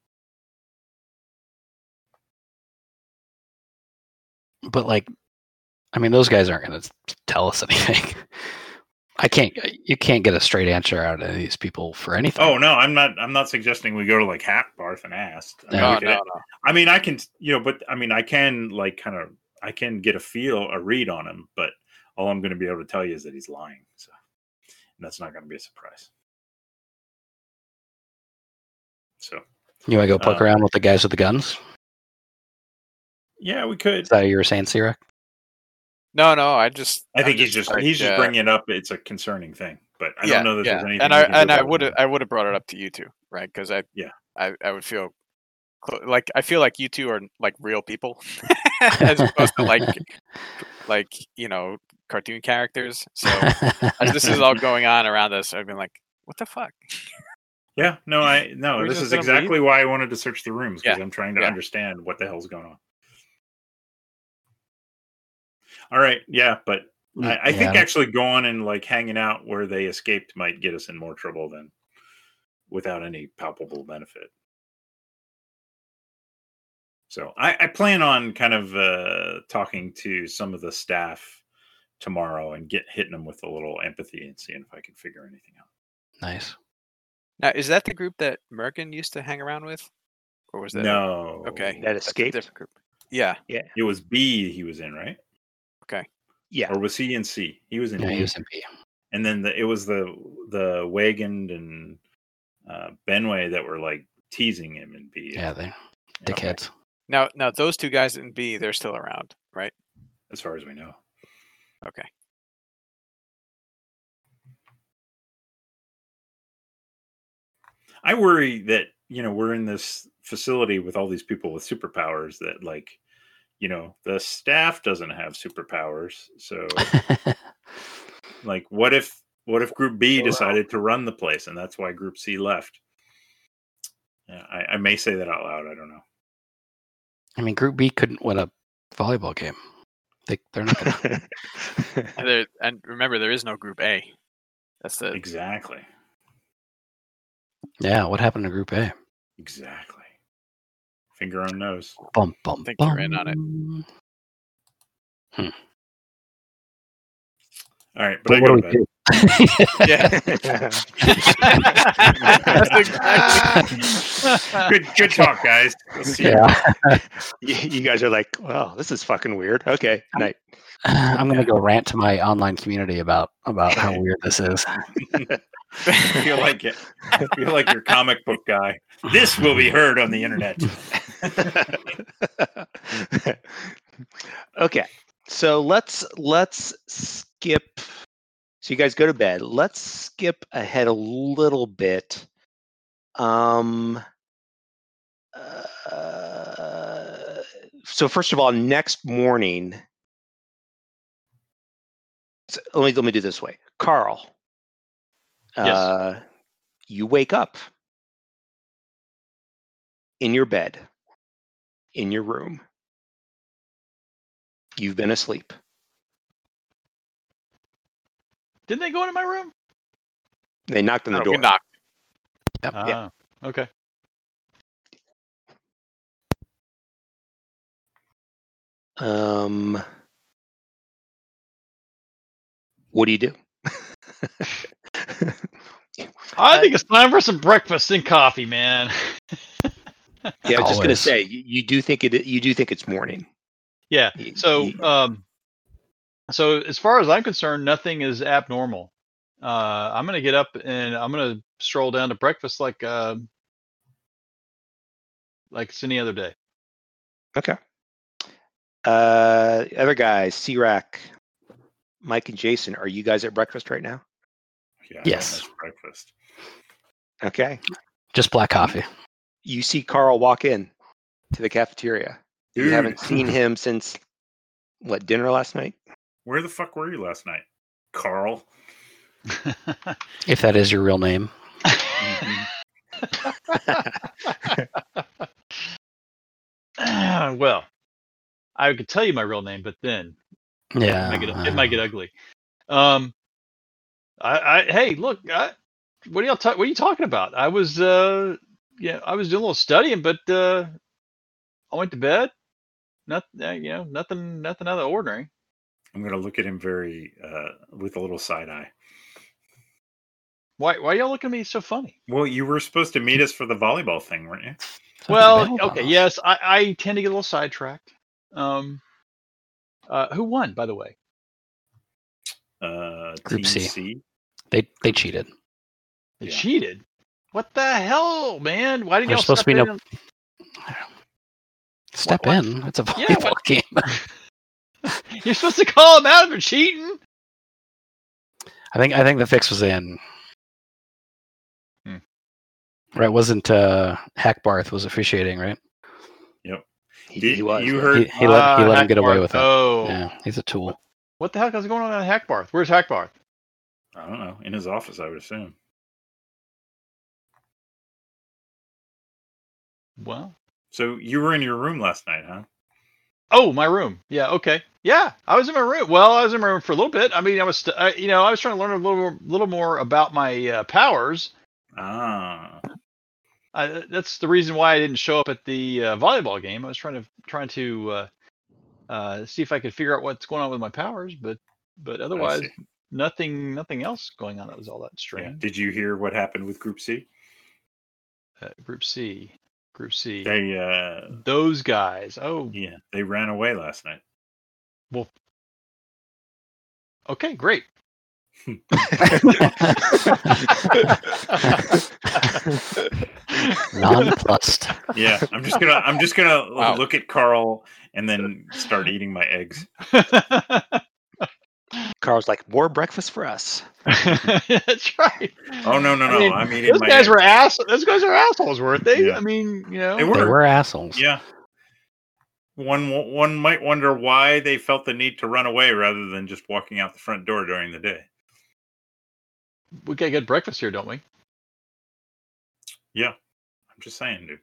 But those guys aren't going to tell us anything. You can't get a straight answer out of these people for anything. Oh no, I'm not suggesting we go to Hackbarth and ask. No. I can, but I can kind of, I can get a read on him, but all I'm going to be able to tell you is that he's lying. So, and that's not going to be a surprise. So you want to go poke around with the guys with the guns? Yeah, we could. Is that what you were saying, Sierra? No, I think he's just bringing it up. It's a concerning thing, but I don't know that there's anything. And I would have brought it up to you two, right? Because I would feel like you two are like real people as opposed to like you know cartoon characters. So as this is all going on around us, I've been like, what the fuck? Yeah, no. This is exactly why I wanted to search the rooms because I'm trying to understand what the hell's going on. All right, but I think actually going and like hanging out where they escaped might get us in more trouble than without any palpable benefit. So I plan on kind of talking to some of the staff tomorrow and hitting them with a little empathy and seeing if I can figure anything out. Nice. Now, is that the group that Merkin used to hang around with, or was that no? Okay, that escaped. That's a different group. Yeah. It was B he was in, right? Okay. Yeah. Or was he in C? He was in B. He was in B. And then it was the Wiegand and Benway that were like teasing him in B. Yeah, they dickheads. Okay. Now those two guys in B, they're still around, right? As far as we know. Okay. I worry that, you know, we're in this facility with all these people with superpowers that like, you know, the staff doesn't have superpowers. So like, what if group B decided to run the place and that's why group C left? Yeah, I may say that out loud. I don't know. I mean, group B couldn't win a volleyball game. They're not going to. And remember, there is no group A. That's it. Exactly. Yeah. What happened to group A? Exactly. Finger on nose. Bum, bum, I think you're in on it. All right, but what do we do? Good talk, guys. You guys are like, wow, this is fucking weird. Okay, night. I'm gonna go rant to my online community about how weird this is. I feel like it. I feel like your comic book guy. This will be heard on the internet. Okay, so let's skip. So you guys go to bed. Let's skip ahead a little bit. So first of all, next morning. So let me do this way, Carl. Yes. You wake up in your bed, in your room. You've been asleep. Didn't they go into my room? They knocked on the door. Knocked. Yep. Yeah. Okay. What do you do? I think it's time for some breakfast and coffee, man. Yeah, I was just gonna say you do think it's morning. Yeah. So as far as I'm concerned, nothing is abnormal. I'm gonna get up and I'm gonna stroll down to breakfast like it's any other day. Okay. Other guys, C-Rack, Mike, and Jason, are you guys at breakfast right now? Yeah, yes. Breakfast. Okay. Just black coffee. You see Carl walk in to the cafeteria. Dude. You haven't seen him since dinner last night? Where the fuck were you last night, Carl? If that is your real name. Mm-hmm. Well, I could tell you my real name, but then it might get ugly. What are you talking about? I was doing a little studying, but I went to bed. Nothing out of the ordinary. I'm gonna look at him very with a little side eye. Why y'all looking at me so funny? Well, you were supposed to meet us for the volleyball thing, weren't you? Well, okay, yes. I tend to get a little sidetracked. Who won, by the way? Group C. They cheated. They cheated? What the hell, man? Why didn't you supposed to be no? Step what? In. It's a volleyball game. You're supposed to call them out for cheating. I think the fix was in. Right, wasn't Hackbarth was officiating, right? Yep. He was. You heard he let him get away with it. Oh, yeah, he's a tool. What the heck is going on at Hackbarth? Where's Hackbarth? I don't know. In his office, I would assume. Well, so you were in your room last night, huh? Oh, my room. Yeah. Okay. Yeah, I was in my room. Well, I was in my room for a little bit. I mean, I was trying to learn a little more about my powers. Ah. That's the reason why I didn't show up at the volleyball game. I was trying to see if I could figure out what's going on with my powers, but otherwise nothing else going on that was all that strange. Yeah. Did you hear what happened with Group C? Group C. They those guys. Oh yeah, they ran away last night. Well, okay, great. Nonplussed. Yeah, I'm just gonna wow. Look at Carl and then start eating my eggs. Carl's like, more breakfast for us. That's right. Oh no! I mean, I'm eating. Those guys were assholes. Those guys are assholes, weren't they? Yeah. I mean, you know, they were assholes. Yeah. One might wonder why they felt the need to run away rather than just walking out the front door during the day. We got good breakfast here, don't we? Yeah, I'm just saying, dude.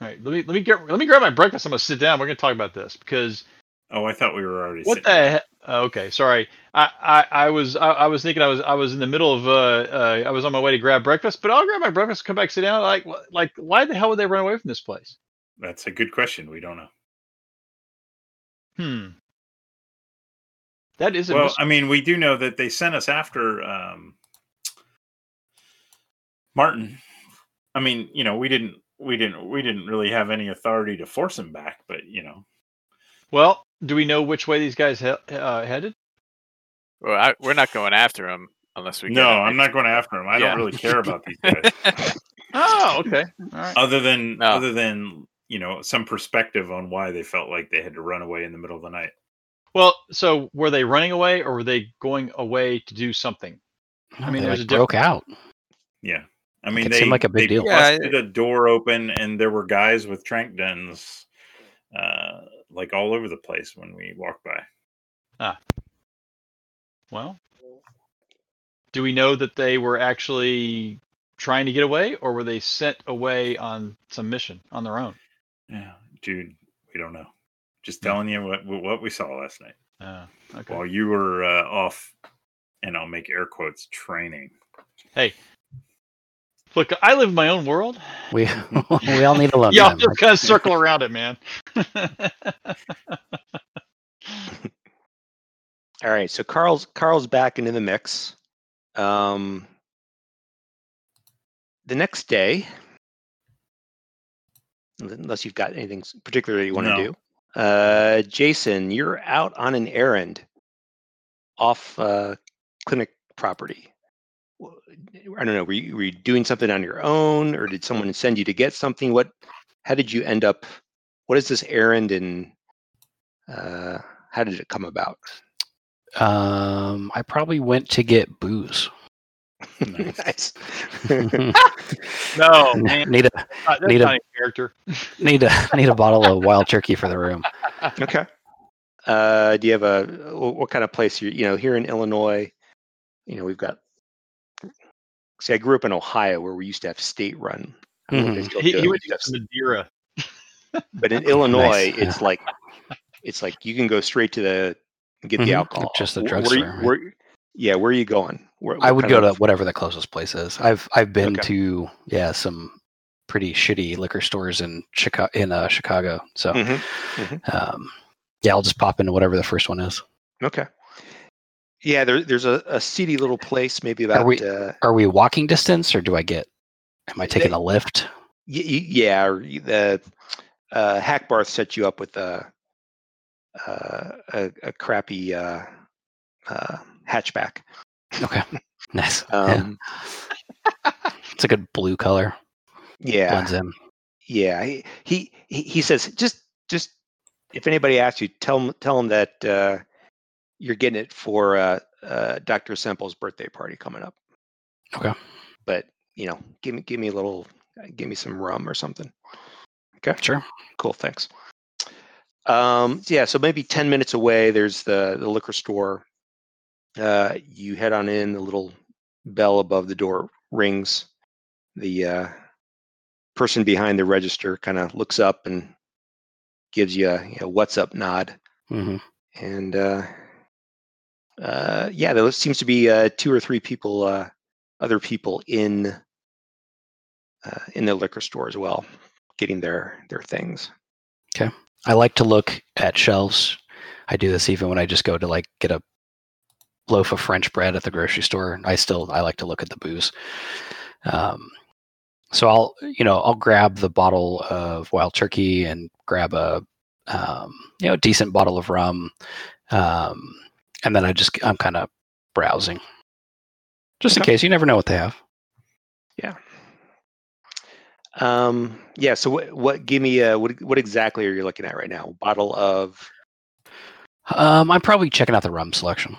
All right, let me grab my breakfast. I'm gonna sit down. We're gonna talk about this because. Oh, I thought we were already. What the heck? Okay, sorry. I was thinking I was in the middle of I was on my way to grab breakfast, but I'll grab my breakfast, come back, sit down. Like why the hell would they run away from this place? That's a good question. We don't know. That is a mystery. I mean, we do know that they sent us after Martin. I mean, you know, we didn't really have any authority to force him back, but you know. Well, do we know which way these guys headed? Well, we're not going after him unless we. No, I'm not going after him. I don't really care about these guys. Oh, okay. All right. Other than you know, some perspective on why they felt like they had to run away in the middle of the night. Well, so were they running away or were they going away to do something? I mean, there's a broke out. Yeah. I mean, they seemed like a big deal. Busted a door open and there were guys with tranq dens like all over the place when we walked by. Ah. Well, do we know that they were actually trying to get away or were they sent away on some mission on their own? Yeah, dude, we don't know. Just telling you what we saw last night. Okay. While you were off, and I'll make air quotes, training. Hey, look, I live in my own world. We all need a love. Y'all just kind of circle around it, man. All right, so Carl's back into the mix. The next day, unless you've got anything particular you want to do. Jason, you're out on an errand off clinic property. I don't know. Were you doing something on your own, or did someone send you to get something? How did you end up? What is this errand, and how did it come about? I probably went to get booze. Nice. No, man. Need a bottle of wild turkey for the room. Okay. Do you have what kind of place you know here in Illinois? You know, we've got. See, I grew up in Ohio where we used to have state-run. Mm-hmm. He would have Madeira. But in Illinois, nice. It's like you can go straight to get the alcohol. Just the drugstore. Yeah, where are you going? I would go to whatever the closest place is. I've been to some pretty shitty liquor stores in Chicago. So I'll just pop into whatever the first one is. Okay. Yeah, there's a seedy little place. Maybe about. Are we walking distance, or do I get? Am I taking a lift? Yeah, the Hackbarth set you up with a crappy. hatchback. Okay. Nice. Yeah. It's a good blue color. Yeah. Blends in. Yeah. He says, just if anybody asks you, tell them that you're getting it for Dr. Semple's birthday party coming up. Okay. But, you know, give me a little, give me some rum or something. Okay. Sure. Cool. Thanks. Yeah. So maybe 10 minutes away, there's the liquor store. You head on in. The little bell above the door rings. The person behind the register kind of looks up and gives you a what's up nod. Mm-hmm. And yeah, there seems to be two or three people, other people in the liquor store as well, getting their things. Okay. I like to look at shelves. I do this even when I just go to like get a loaf of French bread at the grocery store. I like to look at the booze. So I'll grab the bottle of Wild Turkey and grab a decent bottle of rum. And then I'm kind of browsing. Just in case, you never know what they have. Yeah. Yeah. So what give me, what exactly are you looking at right now? Bottle of. I'm probably checking out the rum selection.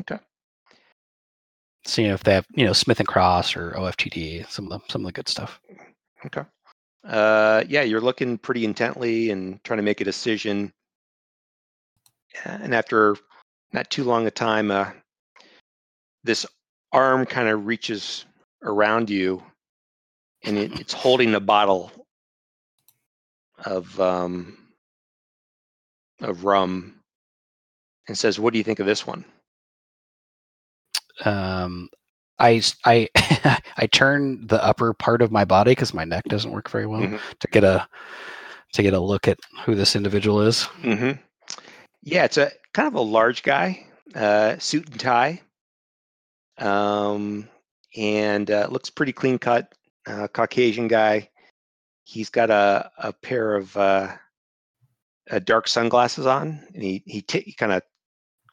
Okay. Seeing if they have, Smith and Cross or OFTD, some of the good stuff. Okay. Yeah. You're looking pretty intently and trying to make a decision. And after not too long a time, this arm kind of reaches around you. And it's holding a bottle of rum, and says, "What do you think of this one?" I I turn the upper part of my body because my neck doesn't work very well, mm-hmm. to get a look at who this individual is. Mm-hmm. Yeah, it's a kind of a large guy, suit and tie, and looks pretty clean cut. Caucasian guy. He's got a pair of dark sunglasses on, and he kind of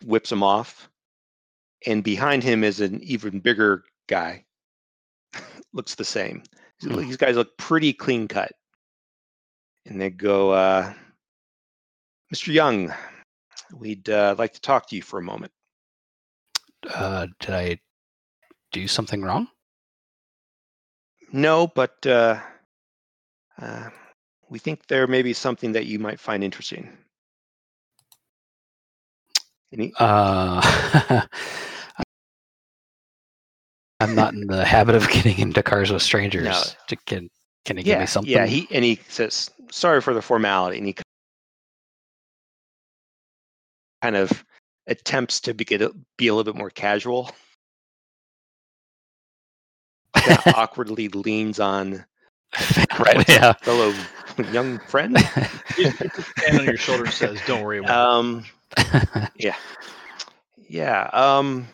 whips them off. And behind him is an even bigger guy. Looks the same. These guys look pretty clean cut. And they go, "Mr. Young, we'd like to talk to you for a moment." Did I do something wrong? "No, but we think there may be something that you might find interesting." I'm not in the habit of getting into cars with strangers. No. Can he give me something? Yeah, he says, "Sorry for the formality," and he kind of attempts to be a little bit more casual. Awkwardly leans on right, yeah. Fellow young friend. Hand on your shoulder says, "Don't worry about it." Yeah. Yeah. Am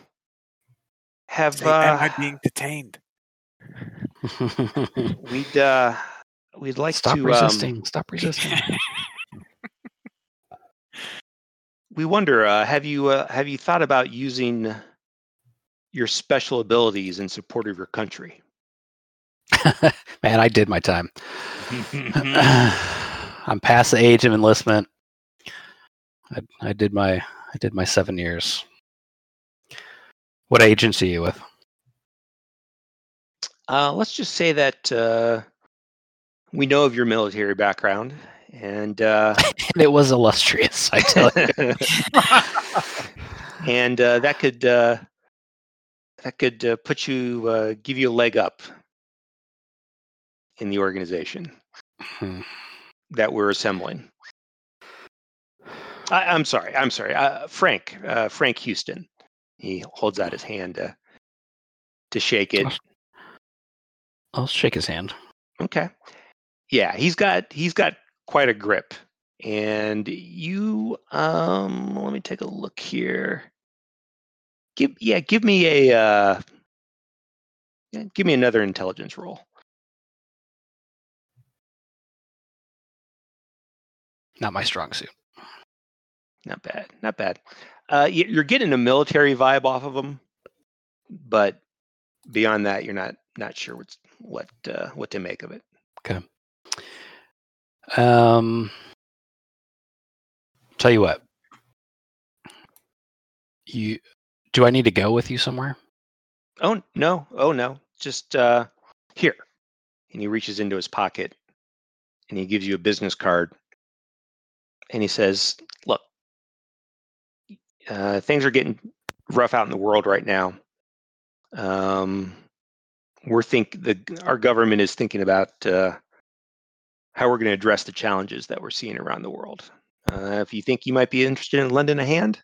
I being detained? We'd like to stop resisting. We wonder, have you thought about using your special abilities in support of your country? Man, I did my time. I'm past the age of enlistment. I did my 7 years. What agency are you with? Let's just say that we know of your military background, and it was illustrious, I tell you. And that could put you, give you a leg up in the organization that we're assembling. I'm sorry. Frank Houston. He holds out his hand to shake it. I'll shake his hand. Okay. Yeah, he's got quite a grip. And you, let me take a look here. Give me another intelligence roll. Not my strong suit. Not bad. You're getting a military vibe off of them, but beyond that, you're not sure what to make of it. Okay. Tell you what. Do I need to go with you somewhere? Oh no. Just here. And he reaches into his pocket and he gives you a business card. And he says, "Look, things are getting rough out in the world right now. Our government is thinking about how we're going to address the challenges that we're seeing around the world. If you think you might be interested in lending a hand,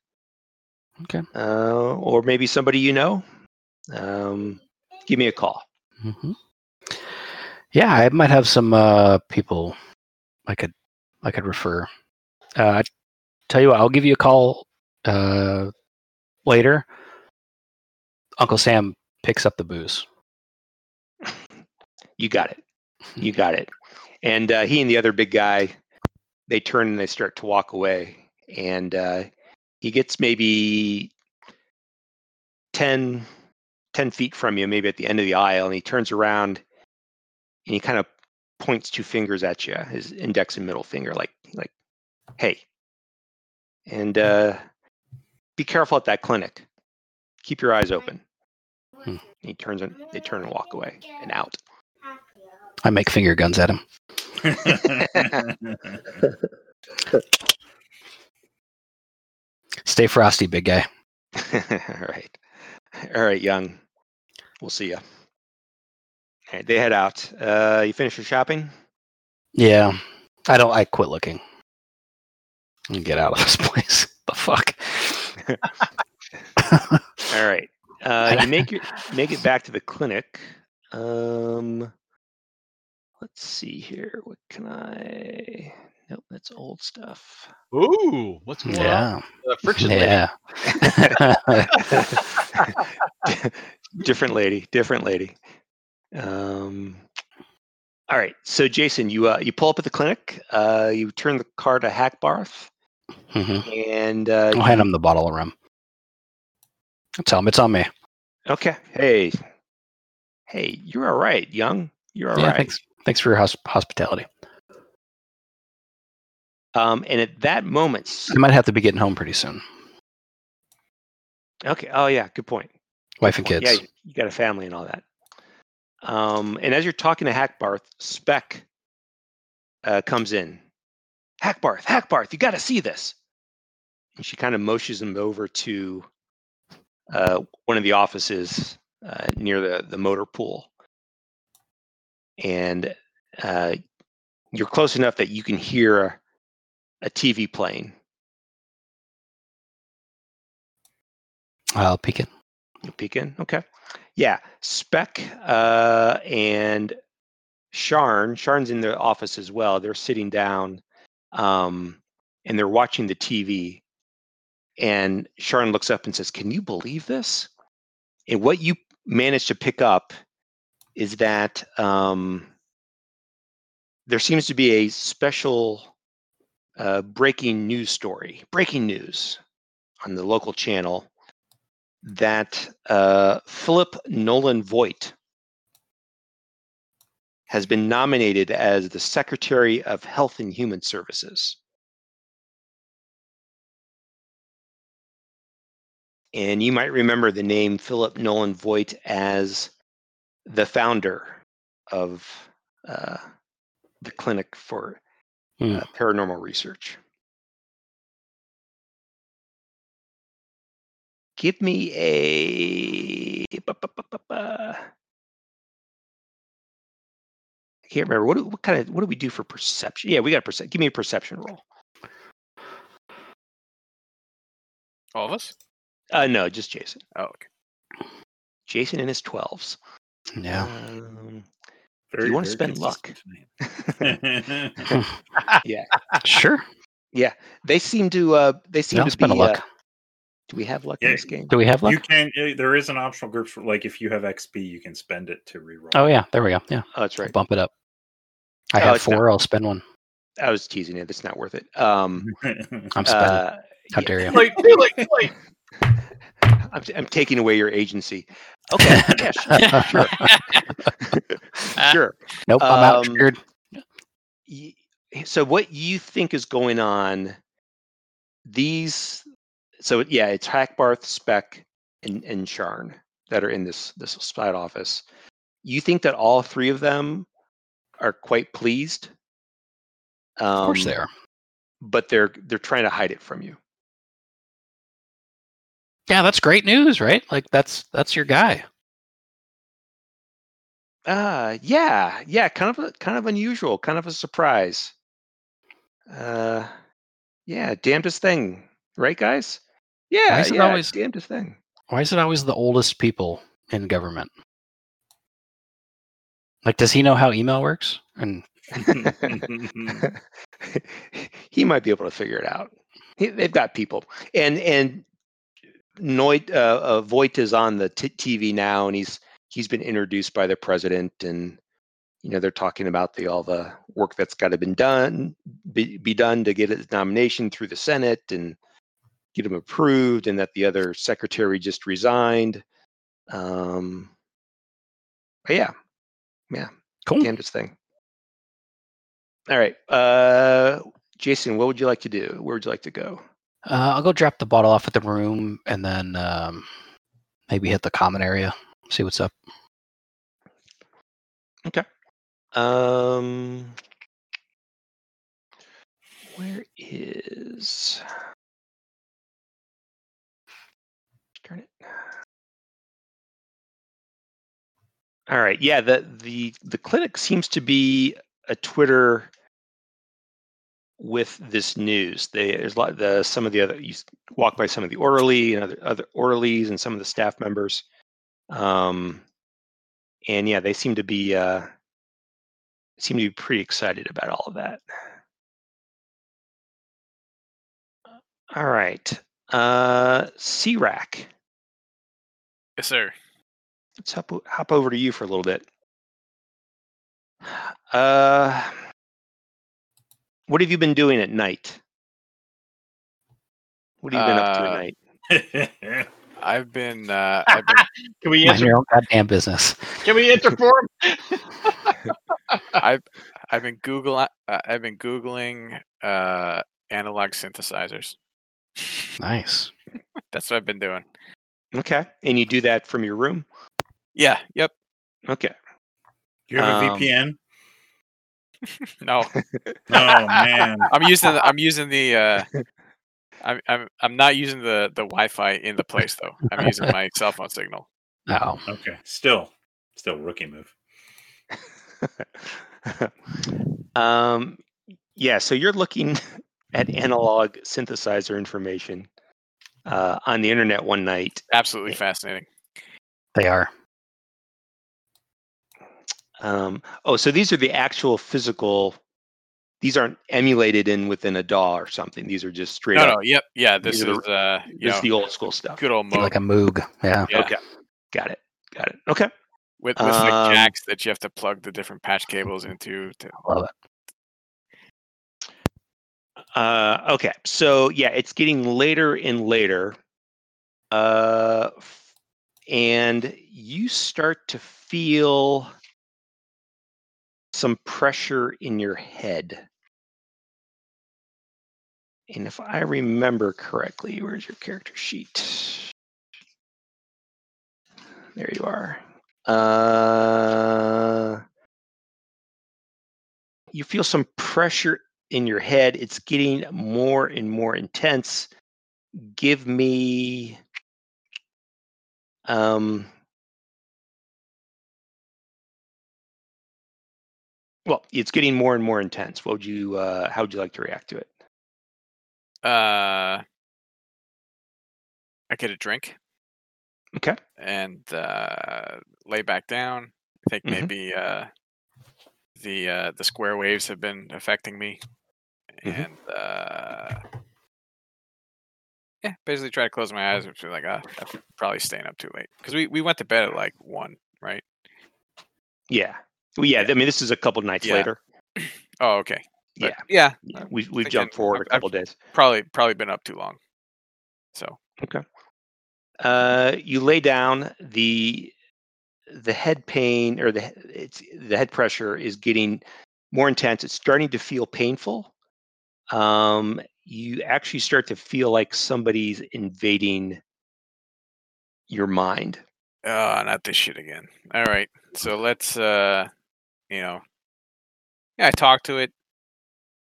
okay, or maybe somebody you know, give me a call." Mm-hmm. Yeah, I might have some people I could refer. I tell you what, I'll give you a call later. Uncle Sam picks up the booze. You got it. And he and the other big guy, they turn and they start to walk away. And he gets maybe 10 feet from you, maybe at the end of the aisle. And he turns around and he kind of points two fingers at you, his index and middle finger, like, "Hey, and be careful at that clinic. Keep your eyes open." Hmm. He turns and they turn and walk away and out. I make finger guns at him. Stay frosty, big guy. All right, young. We'll see you. All right, they head out. You finish your shopping? Yeah, I quit looking. Get out of this place. The fuck. All right. You make it back to the clinic. Let's see here. What can I? Nope, that's old stuff. Ooh, what's going on? Friction. Yeah. Different lady. All right. So, Jason, you pull up at the clinic. You turn the car to Hackbarth, mm-hmm. and I'll hand him the bottle of rum. I'll tell him it's on me. Okay. Hey, you're all right, young. You're all right. Thanks for your hospitality. And at that moment, I might have to be getting home pretty soon. Okay. Oh yeah. Good point. Wife and kids. Yeah, you got a family and all that. And as you're talking to Hackbarth, Speck comes in. Hackbarth, you got to see this. And she kind of motions him over to one of the offices near the motor pool. And you're close enough that you can hear a TV playing. I'll peek in. You'll peek in? Okay. Yeah. Speck and Sharn. Sharn's in the office as well. They're sitting down and they're watching the TV. And Sharn looks up and says, "Can you believe this?" And what you managed to pick up is that there seems to be a special breaking news on the local channel that Philip Nolan Voight has been nominated as the Secretary of Health and Human Services. And you might remember the name Philip Nolan Voight as the founder of the Clinic for Paranormal Research. Give me a... I can't remember. What do we do for perception? Yeah, we got perception. Give me a perception roll. All of us? No, just Jason. Oh, okay. Jason and his 12s. Yeah. Do you want to spend luck? Yeah. Sure. Yeah. They seem to spend luck. Do we have luck in this game? Do we have luck? You can. There is an optional group for, like, if you have XP, you can spend it to reroll. Oh yeah, there we go. Yeah, oh, that's right. I'll bump it up. I have 4. I'll spend one. I was teasing it. It's not worth it. I'm spending. How dare you? Like. I'm taking away your agency. Okay. Yeah, sure. Sure. Nope. I'm out. So what you think is going on? It's Hackbarth, Speck, and Sharn that are in this side office. You think that all three of them are quite pleased? Of course they are, but they're trying to hide it from you. Yeah, that's great news, right? Like that's your guy. Yeah, kind of unusual, kind of a surprise. Yeah, damnedest thing, right, guys? Yeah, always damnedest thing. Why is it always the oldest people in government? Like, does he know how email works? And he might be able to figure it out. They've got people, and Voight is on the TV now, and he's been introduced by the president, and they're talking about all the work that's got to be done to get his nomination through the Senate and get him approved, and that the other secretary just resigned. Yeah, cool, damnedest thing. All right, Jason, what would you like to do? Where would you like to go? I'll go drop the bottle off at the room, and then maybe hit the common area. See what's up. Okay. Where is? Turn it. All right. Yeah. The clinic seems to be a Twitter with this news. There's a lot. Some of the other, you walk by some of the orderly and other orderlies and some of the staff members. And yeah, they seem to be pretty excited about all of that. All right, C-Rack. Yes, sir. Let's hop over to you for a little bit. What have you been doing at night? What have you been up to at night? I've been can we answer your own goddamn business? Can we answer for him? I've been googling analog synthesizers. Nice. That's what I've been doing. Okay, and you do that from your room? Yeah. Yep. Okay. Do you have a VPN? No. Oh man. I'm not using the Wi-Fi in the place though. I'm using my cell phone signal. Oh. Okay. Still rookie move. Yeah. So you're looking at analog synthesizer information on the internet one night. Absolutely fascinating. They are. So these are the actual physical. These aren't emulated within a DAW or something. These are just straight up. No, yep. Yeah, this is the old school stuff. Good old Moog. Like a Moog. Yeah. Okay. Got it. Okay. With like jacks that you have to plug the different patch cables into. Love it. Okay. So, yeah, it's getting later and later. And you start to feel some pressure in your head. And if I remember correctly, where's your character sheet? There you are. You feel some pressure in your head. It's getting more and more intense. Give me well, it's getting more and more intense. What would you how would you like to react to it? I get a drink. Okay. And lay back down. I think maybe the square waves have been affecting me. Mm-hmm. And basically try to close my eyes and feel like I'm probably staying up too late. Because we went to bed at like 1, right? Yeah. Well, yeah, I mean, this is a couple nights later. Oh, okay. But, yeah, we've jumped forward a couple days. Probably been up too long. So okay. You lay down. The head pain or the head pressure is getting more intense. It's starting to feel painful. You actually start to feel like somebody's invading your mind. Oh, not this shit again. All right. So let's, I talk to it.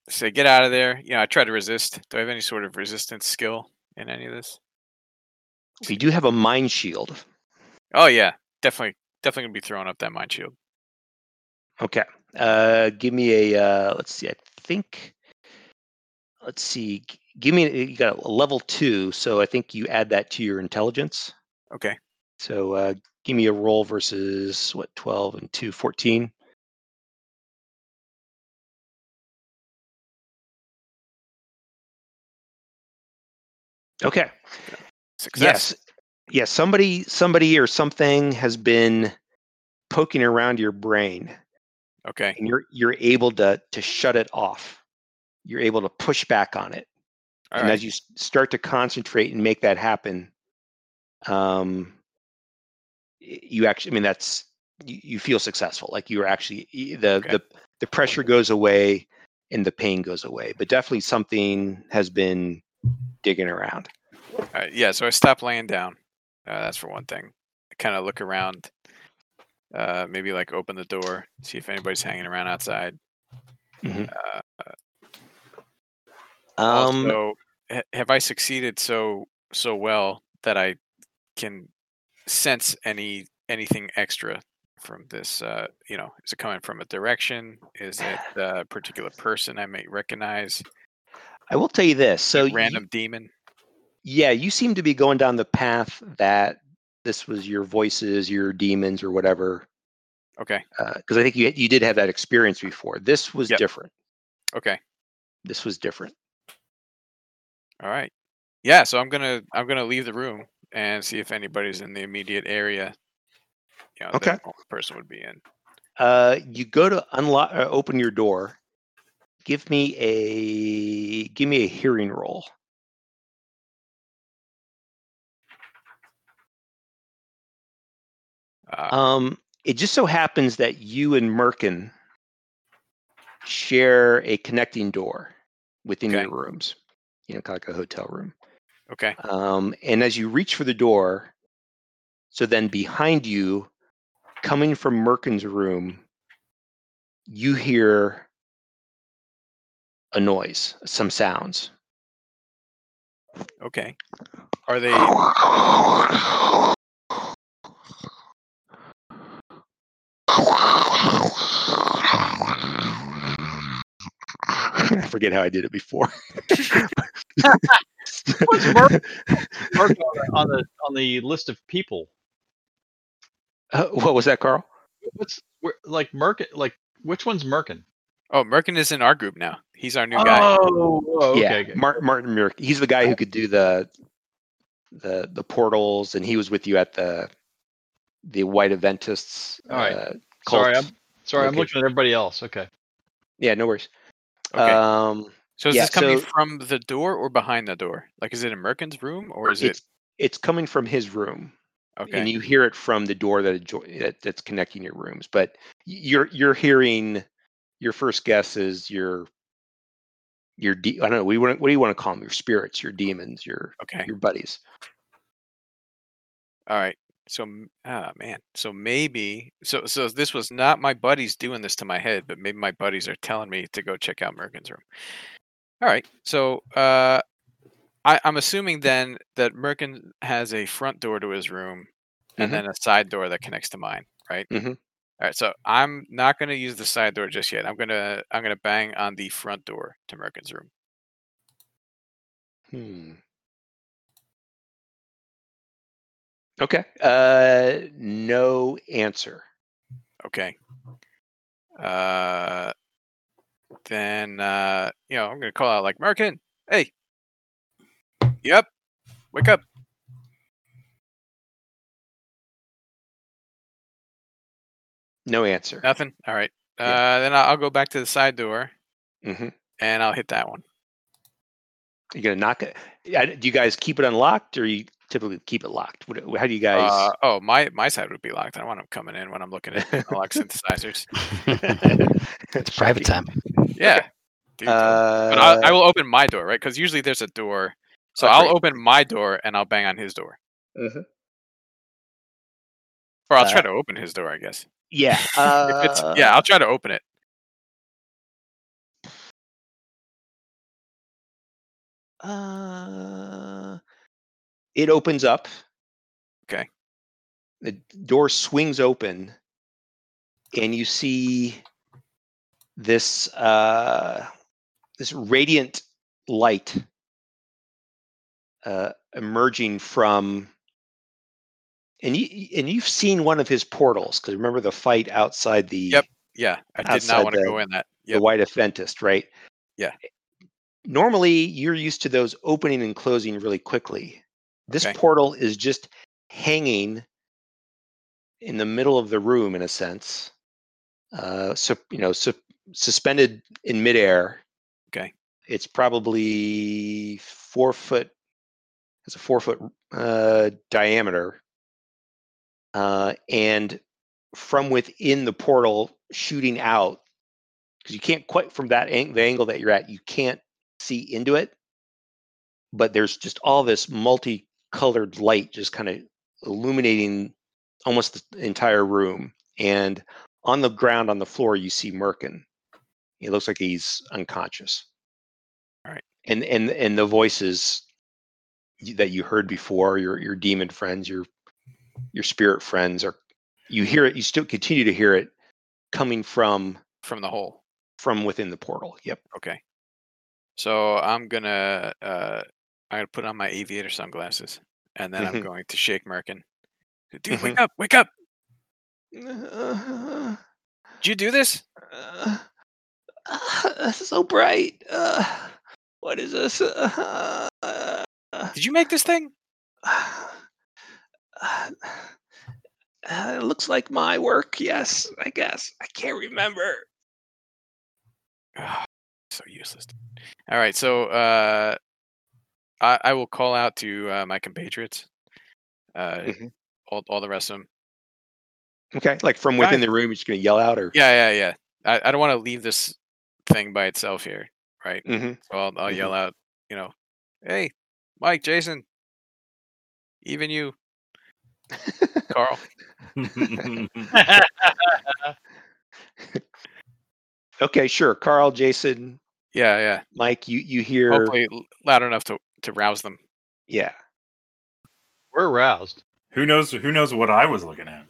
Say, get out of there. I try to resist. Do I have any sort of resistance skill in any of this? We do have a mind shield. Oh, yeah. Definitely going to be throwing up that mind shield. Okay. Give me a, let's see. I think, let's see. Give me, you got a level 2. So I think you add that to your intelligence. Okay. So give me a roll versus, 12 and 2, 14. Okay. Success. Yes, somebody or something has been poking around your brain. Okay. And you're able to shut it off. You're able to push back on it. All right. As you start to concentrate and make that happen, you actually, that's, you feel successful. Like you're actually, the pressure goes away and the pain goes away, but definitely something has been digging around. So I stop laying down. That's for one thing. I kind of look around, maybe like open the door, see if anybody's hanging around outside. Mm-hmm. Also, have I succeeded so well that I can sense anything extra from this? Is it coming from a direction? Is it a particular person I may recognize? I will tell you this. So random demon. Yeah, you seem to be going down the path that this was your voices, your demons, or whatever. Okay. Because I think you did have that experience before. This was different. Okay. This was different. All right. Yeah. So I'm gonna leave the room and see if anybody's in the immediate area. That person would be in. You go to unlock, open your door. Give me a hearing roll. It just so happens that you and Merkin share a connecting door within your rooms, kind of like a hotel room. Okay. And as you reach for the door, so then behind you, coming from Merkin's room, you hear a noise, some sounds. Okay. Are they... I forget how I did it before. What's Merkin on the list of people? What was that, Carl? Which one's Merkin? Oh, Merkin is in our group now. He's our new guy. Oh, okay. Yeah, okay. Martin Merkin. He's the guy who could do the portals, and he was with you at the White Adventists. All right. I'm looking at everybody else. Okay. Yeah, no worries. Okay. Is this coming from the door or behind the door? Like, is it in Merkin's room or is it? It's coming from his room. Okay. And you hear it from the door that's connecting your rooms. But you're hearing. Your first guess is I don't know. What do you want to call them? Your spirits, your demons, your buddies. All right. So, man. So maybe. So this was not my buddies doing this to my head, but maybe my buddies are telling me to go check out Merkin's room. All right. So, I'm assuming then that Merkin has a front door to his room, and then a side door that connects to mine, right? Mm-hmm. All right. So I'm not going to use the side door just yet. I'm gonna bang on the front door to Merkin's room. Okay. No answer. Okay. Then I'm going to call out like, Merkin, hey. Yep. Wake up. No answer. Nothing. All right. Then I'll go back to the side door and I'll hit that one. You're gonna knock it. Do you guys keep it unlocked, or you typically keep it locked? How do you guys? My side would be locked. I don't want them coming in when I'm looking at unlock synthesizers. It's private time. Yeah, okay. But I will open my door, right? Because usually there's a door. So I'll open my door and I'll bang on his door. Mm-hmm. Or I'll try to open his door, I guess. Yeah. I'll try to open it. It opens up. Okay. The door swings open, and you see this this radiant light emerging from. And you've seen one of his portals, because remember the fight outside the. Yep. Yeah, I did not want to go in that. Yep. The White Adventist, right? Yeah. Normally, you're used to those opening and closing really quickly. This portal is just hanging in the middle of the room, in a sense, suspended in midair. Okay. It's probably 4 foot. It's a 4 foot diameter. And from within the portal, shooting out, because you can't quite from that the angle that you're at, you can't see into it. But there's just all this multicolored light just kind of illuminating almost the entire room. And on the ground, on the floor, you see Merkin. It looks like he's unconscious. All right. And the voices that you heard before, your demon friends, your spirit friends, are you hear it? You still continue to hear it coming from the hole, from within the portal. Yep. Okay. So I'm gonna put on my aviator sunglasses, and then I'm going to shake Merkin. Dude, wake up! Did you do this? This is so bright. What is this? Did you make this thing? It looks like my work. Yes, I guess. I can't remember. Oh, so useless. All right, so I will call out to my compatriots, all the rest of them. Okay, like from within the room, you're just going to yell out? Or Yeah. I don't want to leave this thing by itself here, right? Mm-hmm. So I'll yell out, hey, Mike, Jason, even you. Carl. Okay, sure. Carl, Jason. Yeah. Mike, you hear. Hopefully loud enough to rouse them. Yeah. We're roused. Who knows what I was looking at?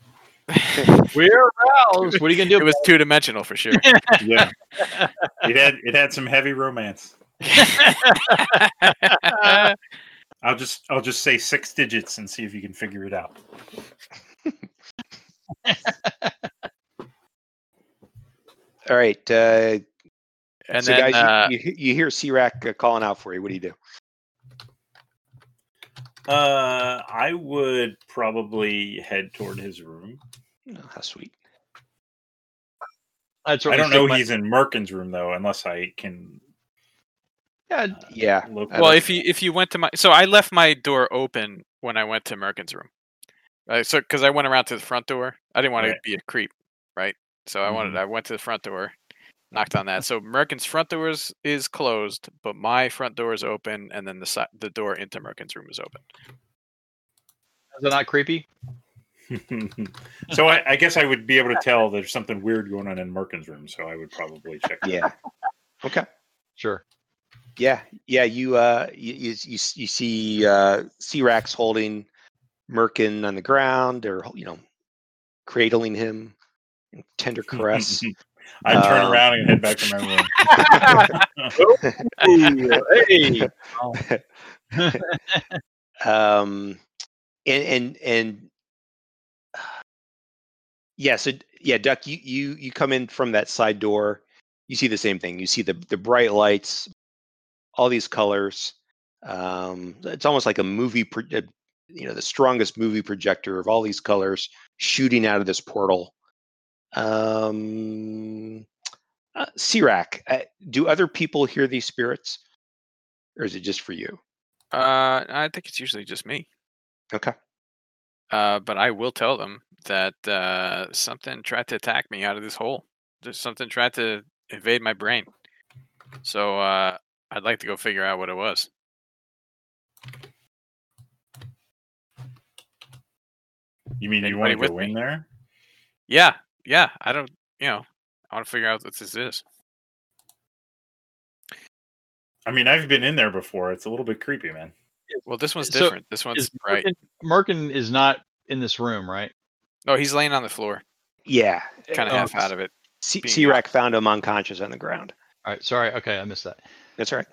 We're roused. What are you gonna do? It was two-dimensional for sure. Yeah. It had some heavy romance. I'll just say 6 digits and see if you can figure it out. All right. And so then, guys, you hear C-Rack calling out for you. What do you do? I would probably head toward his room. Oh, how sweet. I don't know he's in Merkin's room, though, unless I can... Yeah. Well, if you went to so I left my door open when I went to Merkin's room, so because I went around to the front door, I didn't want to be a creep, right? So I went to the front door, knocked on that. So Merkin's front door is closed, but my front door is open, and then the door into Merkin's room is open. Is it not creepy? So I guess I would be able to tell there's something weird going on in Merkin's room, so I would probably check that. Yeah. Okay. Sure. Yeah. You see C-Rax holding Merkin on the ground, or cradling him in tender caress. I turn around and head back to my room. So Duck, you come in from that side door. You see the same thing. You see the bright lights. All these colors. It's almost like a movie, the strongest movie projector of all these colors shooting out of this portal. C-Rack, do other people hear these spirits? or is it just for you? I think it's usually just me. Okay. But I will tell them that something tried to attack me out of this hole. There's something tried to invade my brain. So I'd like to go figure out what it was. You mean you want to go in there? Yeah. Yeah. I want to figure out what this is. I mean, I've been in there before. It's a little bit creepy, man. Well, this one's different. This one's bright. Merkin is not in this room, right? No, he's laying on the floor. Yeah. Kind of half out of it. C-Rack found him unconscious on the ground. All right. Sorry. Okay. I missed that. That's all right.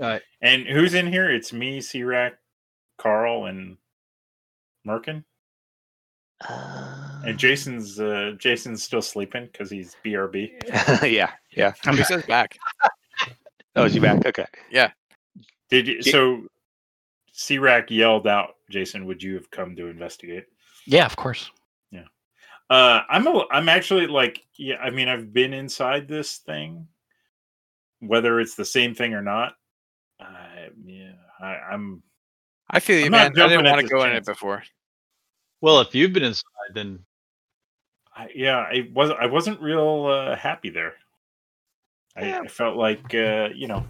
All right. And who's in here? It's me, C-Rack, Carl, and Merkin. And Jason's still sleeping because he's BRB. yeah. Jason's back. Oh, is he back? Okay. Yeah. So C-Rack yelled out, Jason, would you have come to investigate? Yeah, of course. Yeah. I'm actually like, yeah, I mean, I've been inside this thing, whether it's the same thing or not. I feel you, man. I didn't want to go in it before. Well, if you've been inside, then I wasn't real happy there. I felt like well, you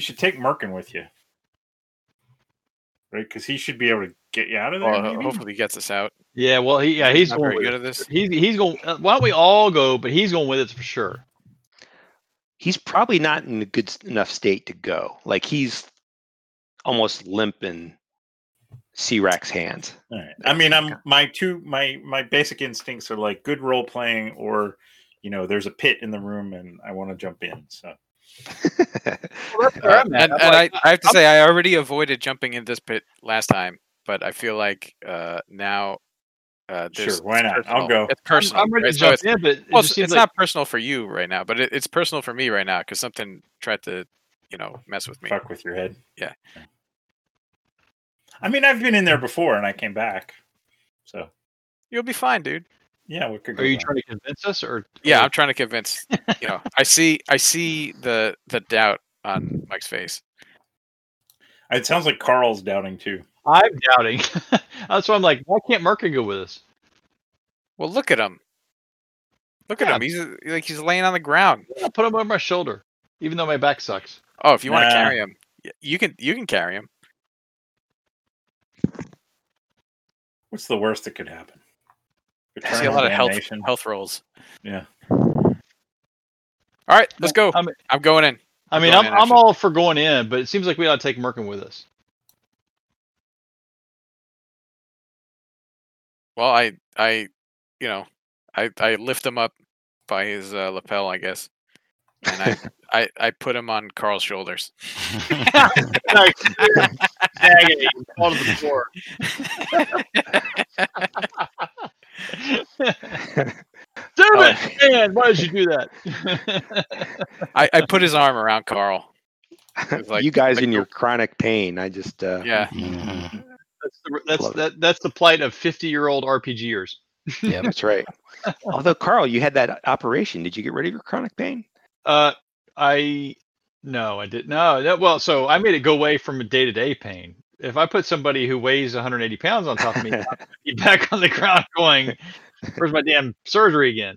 should take Merkin with you, right? Because he should be able to get you out of there. Hopefully, he gets us out. Yeah, well, he's going very good at this. He's going. Why don't we all go? But he's going with us for sure. He's probably not in a good enough state to go. Like he's almost limping. C-Rack's hands. All right. I mean, my basic instincts are like good role playing, or there's a pit in the room and I want to jump in. So, I have to say, I already avoided jumping in this pit last time, but I feel like now. Sure, why not? Personal. I'll go. It's personal. I'm ready to jump in, but it's not personal for you right now, but it's personal for me right now because something tried to, mess with me. Fuck with your head. Yeah. Okay. I mean, I've been in there before, and I came back, so you'll be fine, dude. Yeah, we could. Are you trying to convince us, or? Yeah, I'm trying to convince. I see the doubt on Mike's face. It sounds like Carl's doubting too. I'm doubting. That's why I'm like, why can't Merkin go with us? Well, look at him. Look at him. He's laying on the ground. I'll put him on my shoulder, even though my back sucks. Oh, if you want to carry him, you can carry him. What's the worst that could happen? I see a lot of health rolls. Yeah. All right, let's go. I'm going in. I'm all for going in, but it seems like we ought to take Merkin with us. Well, I lift him up by his lapel, I guess, and I put him on Carl's shoulders. Fall to the floor. Damn it, man! Why did you do that? I put his arm around Carl. Like, you guys in your chronic pain. I just that's the plight of 50-year-old RPGers. Yeah, that's right. Although Carl, you had that operation. Did you get rid of your chronic pain? No, I didn't. No, well, so I made it go away from a day-to-day pain. If I put somebody who weighs 180 pounds on top of me, I'd be back on the ground going, "Where's my damn surgery again?"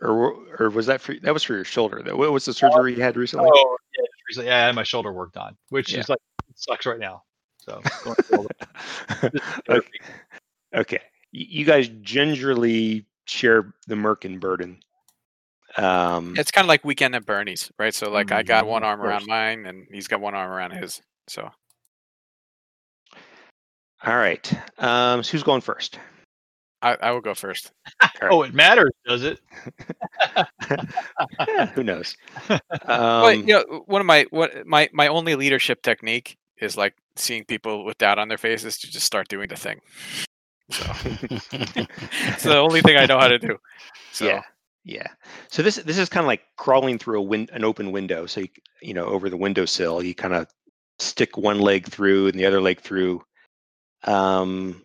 Or was that for your shoulder? Though, what was the surgery you had recently? Oh, yeah, recently I had my shoulder worked on, which is like it sucks right now. So okay, you guys gingerly share the Merkin burden. It's kind of like Weekend at Bernie's, right? So like I got one arm around mine and he's got one arm around his. So. All right. So who's going first? I will go first. Right. Oh, it matters, does it? Yeah, who knows? But, my only leadership technique is like seeing people with doubt on their faces to just start doing the thing. So it's the only thing I know how to do. So. Yeah. Yeah. So this is kind of like crawling through an open window. So, over the windowsill, you kind of stick one leg through and the other leg through. Your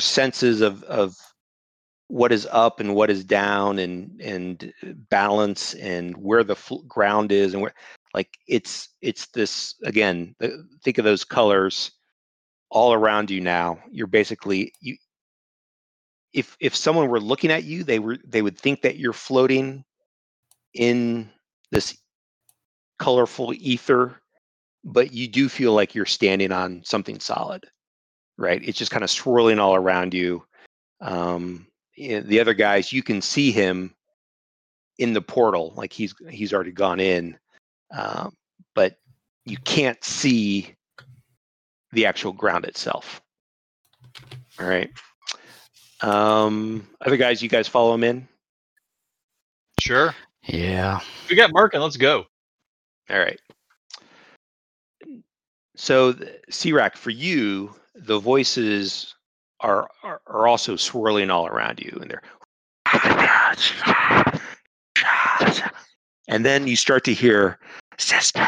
senses of what is up and what is down and balance and where the ground is and where, like, it's this, again, think of those colors all around you now. You're basically, if someone were looking at you, they would think that you're floating in this colorful ether, but you do feel like you're standing on something solid, right? It's just kind of swirling all around you. The other guys, you can see him in the portal, like he's already gone in, but you can't see the actual ground itself. All right. Other guys, you guys follow him in? Sure. Yeah. We got Merkin. Let's go. All right. So, C-Rack, for you, the voices are also swirling all around you, and they're, and then you start to hear sisters.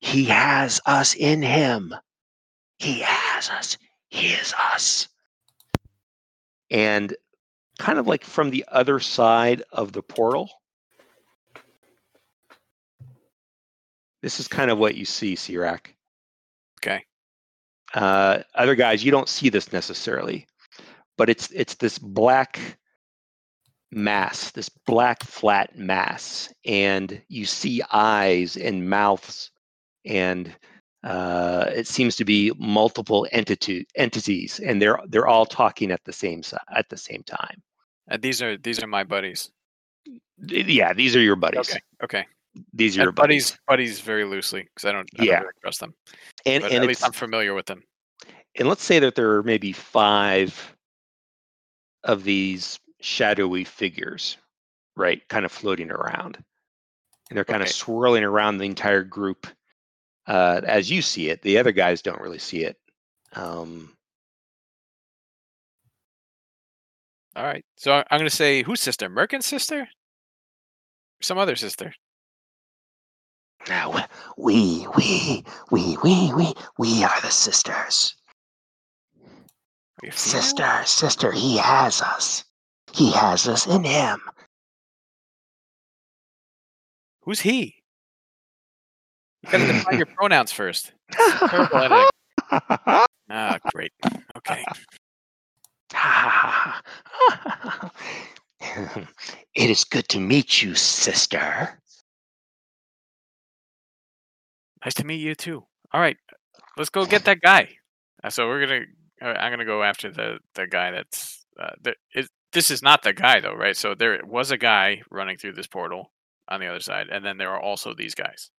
He has us in him. He has us. He is us. And kind of like from the other side of the portal, this is kind of what you see, C-Rack. Okay. Other guys, you don't see this necessarily, but it's this black mass, this black flat mass, and you see eyes and mouths, and it seems to be multiple entities, and they're all talking at the same time. These are my buddies. Yeah, these are your buddies. Okay. These are your buddies very loosely, because I don't really trust them. But at least I'm familiar with them. And let's say that there are maybe 5 of these shadowy figures, right, kind of floating around. And they're kind of swirling around the entire group as you see it. The other guys don't really see it. All right. So I'm going to say, who's sister? Merkin's sister? Some other sister? Now we are the sisters. Sister, he has us. He has us in him. Who's he? You gotta define your pronouns first. Terrible editing. Ah, great. Okay. It is good to meet you, sister. Nice to meet you too. All right, let's go get that guy. So I'm gonna go after the guy that's. This is not the guy though, right? So there was a guy running through this portal on the other side, and then there are also these guys.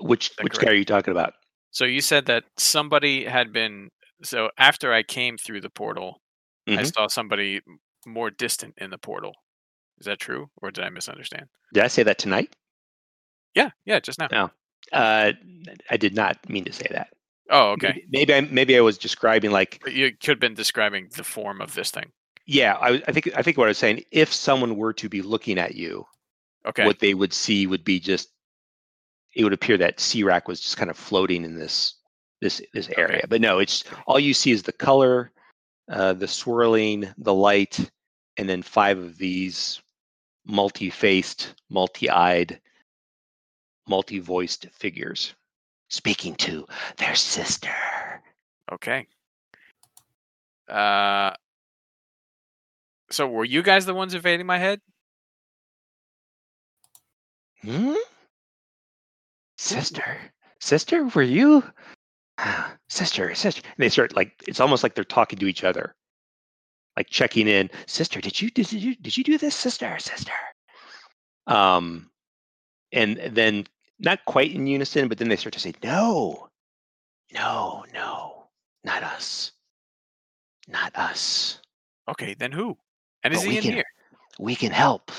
Which guy are you talking about? So you said that somebody had been. So after I came through the portal, I saw somebody more distant in the portal. Is that true, or did I misunderstand? Did I say that tonight? Yeah, just now. No. I did not mean to say that. Oh, okay. Maybe I was describing like you could have been describing the form of this thing. Yeah, I think what I was saying, if someone were to be looking at you, what they would see would be just it would appear that C-Rack was just kind of floating in this area. But no, it's all you see is the color, the swirling, the light, and then 5 of these multi-faced, multi-eyed, multi-voiced figures speaking to their sister. Okay. So were you guys the ones invading my head? Sister, were you? Sister. And they start like it's almost like they're talking to each other, like checking in. Sister, did you do this? Sister. And then. Not quite in unison, but then they start to say, no, not us. Okay, then who? And is he in here? We can help.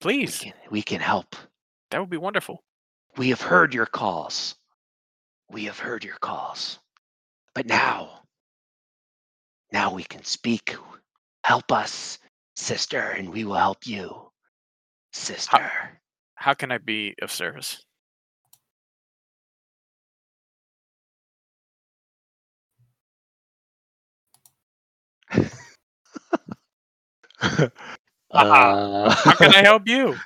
Please. We can help. That would be wonderful. We have heard your calls. But now we can speak. Help us, sister, and we will help you, sister. How can I be of service? How can I help you?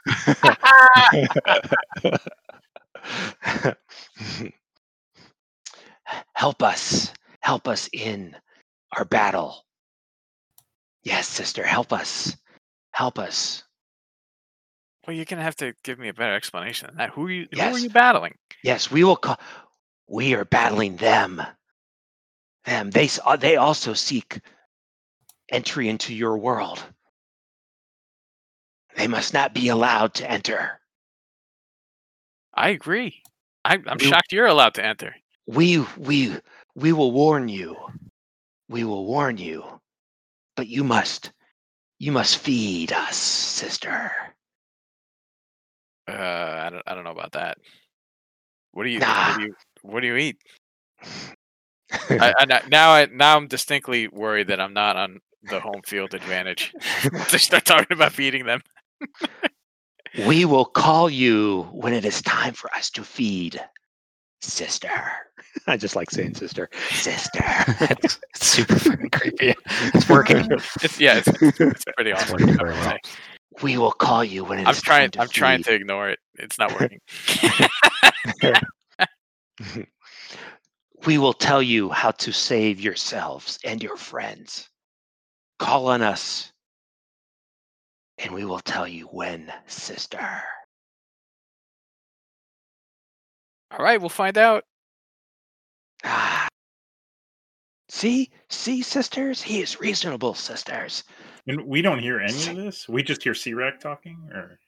Help us in our battle. Yes, sister, help us. Well, you're gonna have to give me a better explanation than that. Who are you battling? Yes, we are battling them. They also seek entry into your world. They must not be allowed to enter. I agree. I'm shocked you're allowed to enter. We will warn you. We will warn you. But you must feed us, sister. I don't know about that. What do you eat? I'm distinctly worried that I'm not on the home field advantage. They start talking about feeding them. We will call you when it is time for us to feed, sister. I just like saying sister. Sister. It's super fucking creepy. It's working. It's pretty awesome. It's very well. We will call you when it is time to feed. I'm trying to ignore it. It's not working. We will tell you how to save yourselves and your friends. Call on us. And we will tell you when, sister. All right, we'll find out. See, sisters? He is reasonable, sisters. And we don't hear any of this? We just hear C-Rack talking? Or?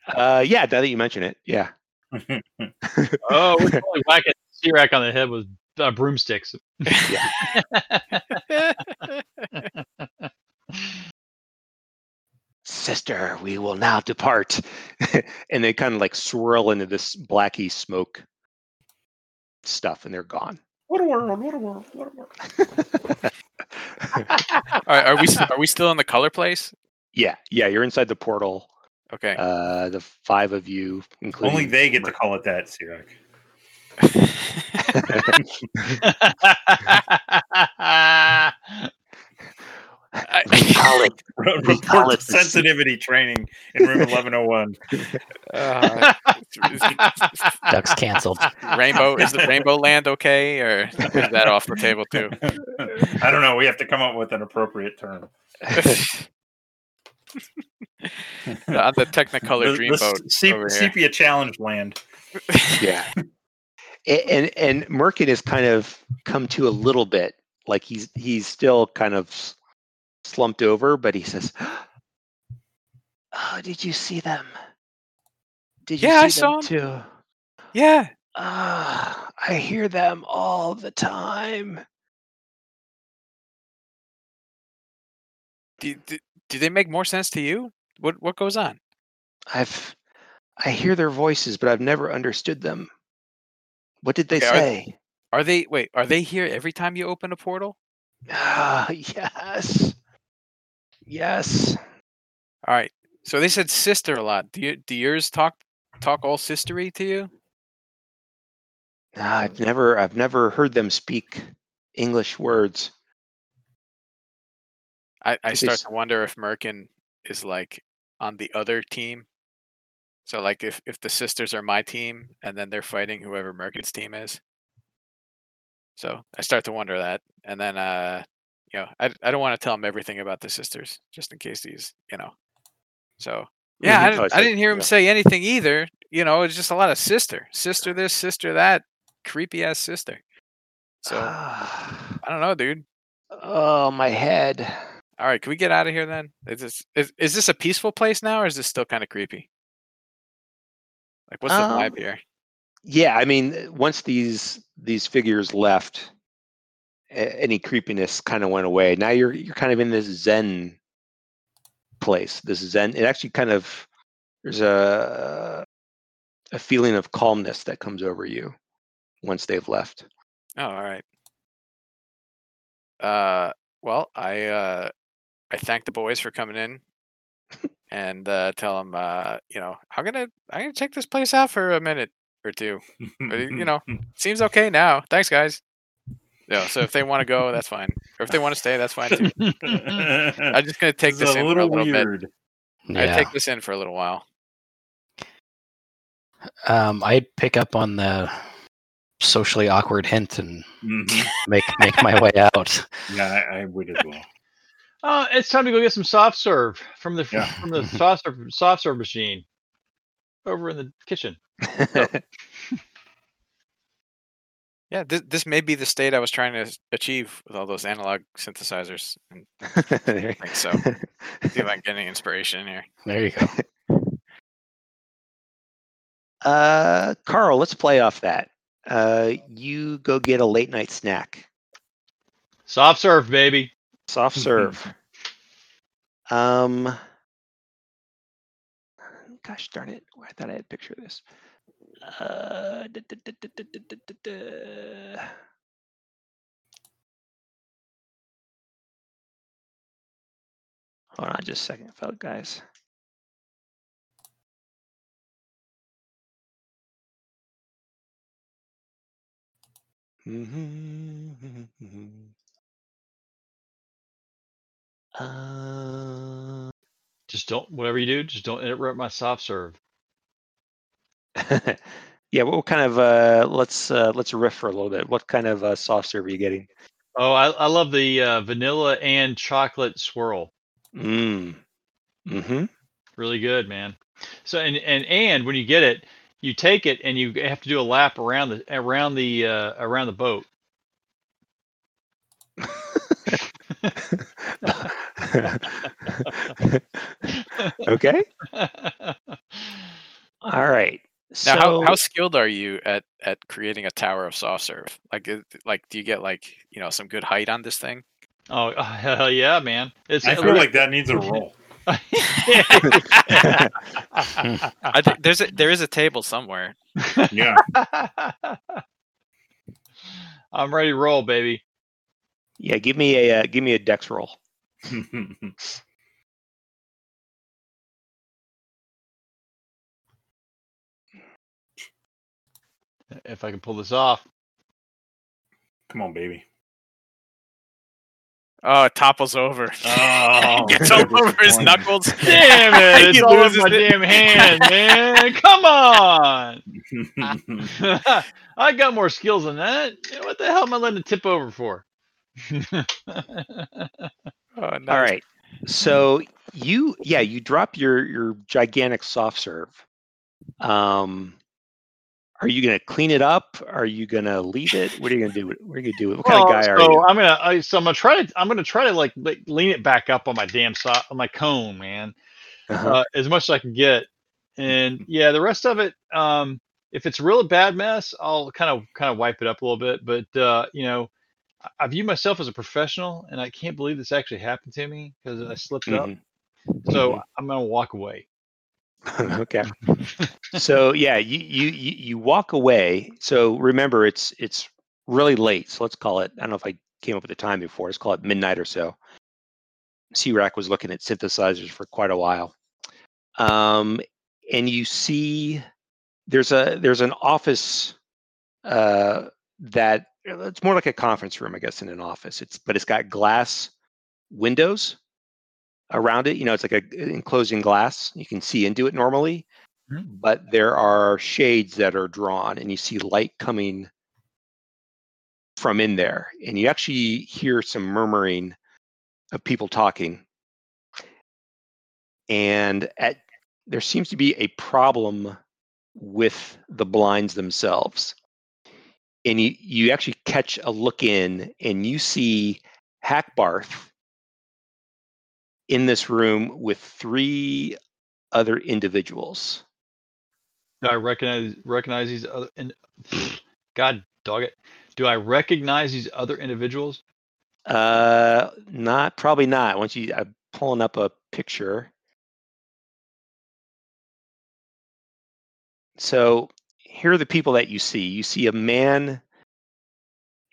Yeah, now that you mention it, yeah. Oh, we probably whacking C-Rack on the head with broomsticks. Yeah. Sister, we will now depart. And they kind of like swirl into this blacky smoke stuff and they're gone. What a world. Are we still in the color place? Yeah, you're inside the portal. Okay. The five of you, including... Only they get to call it that, Sirach. We call it sensitivity training in room 1101. Ducks canceled. Is the Rainbow Land okay, or is that off the table too? I don't know. We have to come up with an appropriate term. On the Technicolor Dreamboat, sepia challenge land. Yeah, and Merkin has kind of come to a little bit. Like he's still kind of slumped over, but he says, "Oh, did you see them? Did you see them too? Yeah. I hear them all the time. Do they make more sense to you? What goes on? I hear their voices, but I've never understood them. What did they say? Are they here every time you open a portal? Yes. All right. So they said sister a lot. Do yours talk all sistery to you? I've never heard them speak English words. I start to wonder if Merkin is like on the other team. So like if the sisters are my team and then they're fighting whoever Merkin's team is. So I start to wonder that. And then I don't want to tell him everything about the sisters, just in case he's. So, yeah, I didn't hear him say anything either. It's just a lot of sister. Sister this, sister that. Creepy-ass sister. So, I don't know, dude. Oh, my head. All right, can we get out of here then? Is this a peaceful place now, or is this still kind of creepy? Like, what's the vibe here? Yeah, I mean, once these figures left... any creepiness kind of went away. Now you're kind of in this Zen place. This Zen, it actually kind of, there's a feeling of calmness that comes over you once they've left. Oh, all right. Well, I thank the boys for coming in and tell them, I'm gonna check this place out for a minute or two. But, seems okay now. Thanks, guys. No, so if they want to go, that's fine. Or if they want to stay, that's fine too. I'm just going to take this in for a little bit. Yeah. I take this in for a little while. I pick up on the socially awkward hint and make my way out. Yeah, I would as well. It's time to go get some soft serve from the soft serve machine over in the kitchen. So. Yeah, this may be the state I was trying to achieve with all those analog synthesizers. I think so. See if I can get any inspiration in here. There you go. Carl, let's play off that. You go get a late night snack. Soft serve, baby. Soft serve. Gosh darn it. I thought I had a picture of this. Hold on just a second, fellas, guys. Just don't, whatever you do, just don't interrupt my soft serve. Yeah, what kind of let's riff for a little bit. What kind of soft serve are you getting? Oh, I love the vanilla and chocolate swirl. Mm-hmm. Really good, man. So and when you get it, you take it and you have to do a lap around the boat. Okay. All right. Now, how skilled are you at creating a tower of soft serve? Like, do you get some good height on this thing? Oh, hell yeah, man! I feel like that needs a roll. I think there is a table somewhere. Yeah. I'm ready to roll, baby. Yeah, give me a dex roll. If I can pull this off. Come on, baby. Oh, it topples over. Oh, gets all over his knuckles. Damn it. It's all over my damn hand, man. Come on. I got more skills than that. What the hell am I letting it tip over for? All right. So you drop your gigantic soft serve. Are you going to clean it up? Are you going to leave it? What are you going to do? What kind of guy are you? I'm going to try to like lean it back up on my damn on my cone, man. Uh-huh. As much as I can get. And yeah, the rest of it, if it's a real bad mess, I'll kind of wipe it up a little bit, but I view myself as a professional and I can't believe this actually happened to me because I slipped up. So I'm going to walk away. Okay. So yeah, you walk away. So remember, it's really late. So let's call it, I don't know if I came up with the time before, let's call it midnight or so. C-Rack was looking at synthesizers for quite a while. And you see there's an office that it's more like a conference room, I guess, in an office. But it's got glass windows around it, it's like a enclosing glass. You can see into it normally, but there are shades that are drawn, and you see light coming from in there, and you actually hear some murmuring of people talking. And there seems to be a problem with the blinds themselves, and you actually catch a look in, and you see Hackbarth in this room with three other individuals. Do I recognize these other? God dog it! Do I recognize these other individuals? Probably not. I'm pulling up a picture. So here are the people that you see. You see a man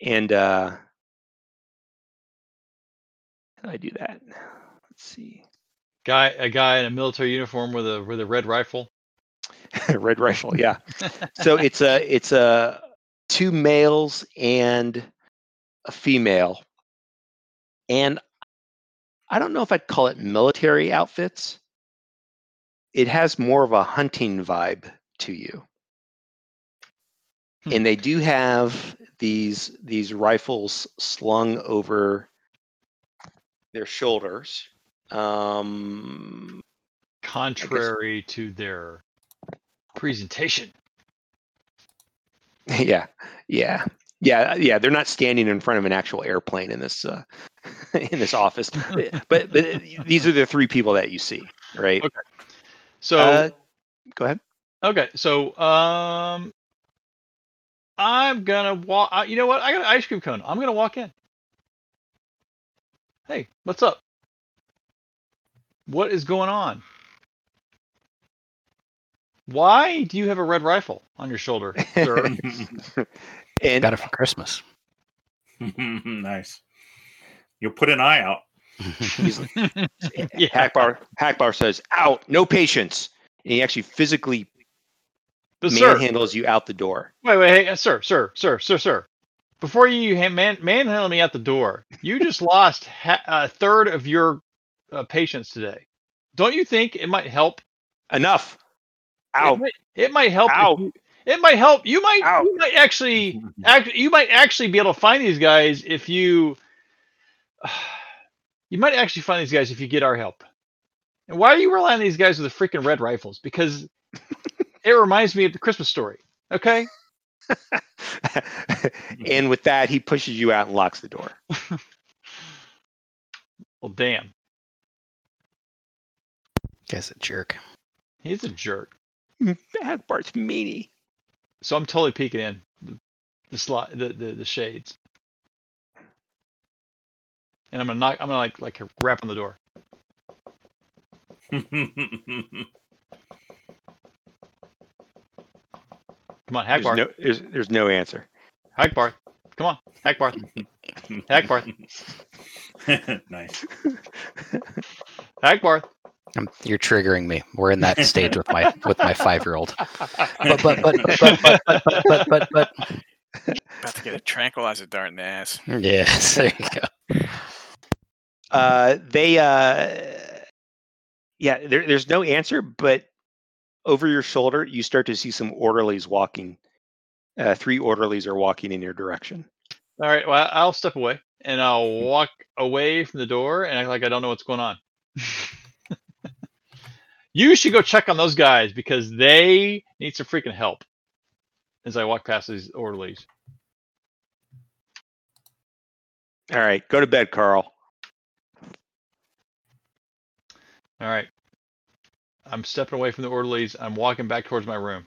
and how do I do that? See, a guy in a military uniform with a red rifle. Red rifle, yeah. So it's two males and a female, and I don't know if I'd call it military outfits. It has more of a hunting vibe to you. And they do have these rifles slung over their shoulders. Contrary to their presentation. Yeah. They're not standing in front of an actual airplane in this office. But these are the three people that you see, right? Okay. So go ahead. Okay. So I'm gonna walk. You know what? I got an ice cream cone. I'm gonna walk in. Hey, what's up? What is going on? Why do you have a red rifle on your shoulder, sir? And got it for Christmas. Nice. You'll put an eye out. Yeah. Hackbarth says, "Out, no patience," and he actually physically manhandles you out the door. Wait, hey, sir. Before you manhandle me out the door, you just lost a third of your patients today. Don't you think it might help? Enough. Out. It might help. Out. It might help. You might actually be able to find these guys if you. You might actually find these guys if you get our help. And why are you relying on these guys with the freaking red rifles? Because it reminds me of the Christmas story. Okay. And with that, he pushes you out and locks the door. Well, damn. Guy's a jerk. He's a jerk. Bad Bart's meanie. So I'm totally peeking in the slot, the shades, and I'm gonna knock. I'm gonna like rap on the door. Come on, Hackbarth. There's no answer. Hackbarth, come on, Hackbarth. Hackbarth. Nice. Hackbarth. You're triggering me. We're in that stage with my 5-year-old. But. About to get a tranquilizer dart in the ass. Yes, there you go. There's no answer, but over your shoulder, you start to see some orderlies walking. 3 orderlies are walking in your direction. All right. Well, I'll step away and I'll walk away from the door and act like I don't know what's going on. You should go check on those guys because they need some freaking help. As I walk past these orderlies. All right, go to bed, Carl. All right, I'm stepping away from the orderlies. I'm walking back towards my room.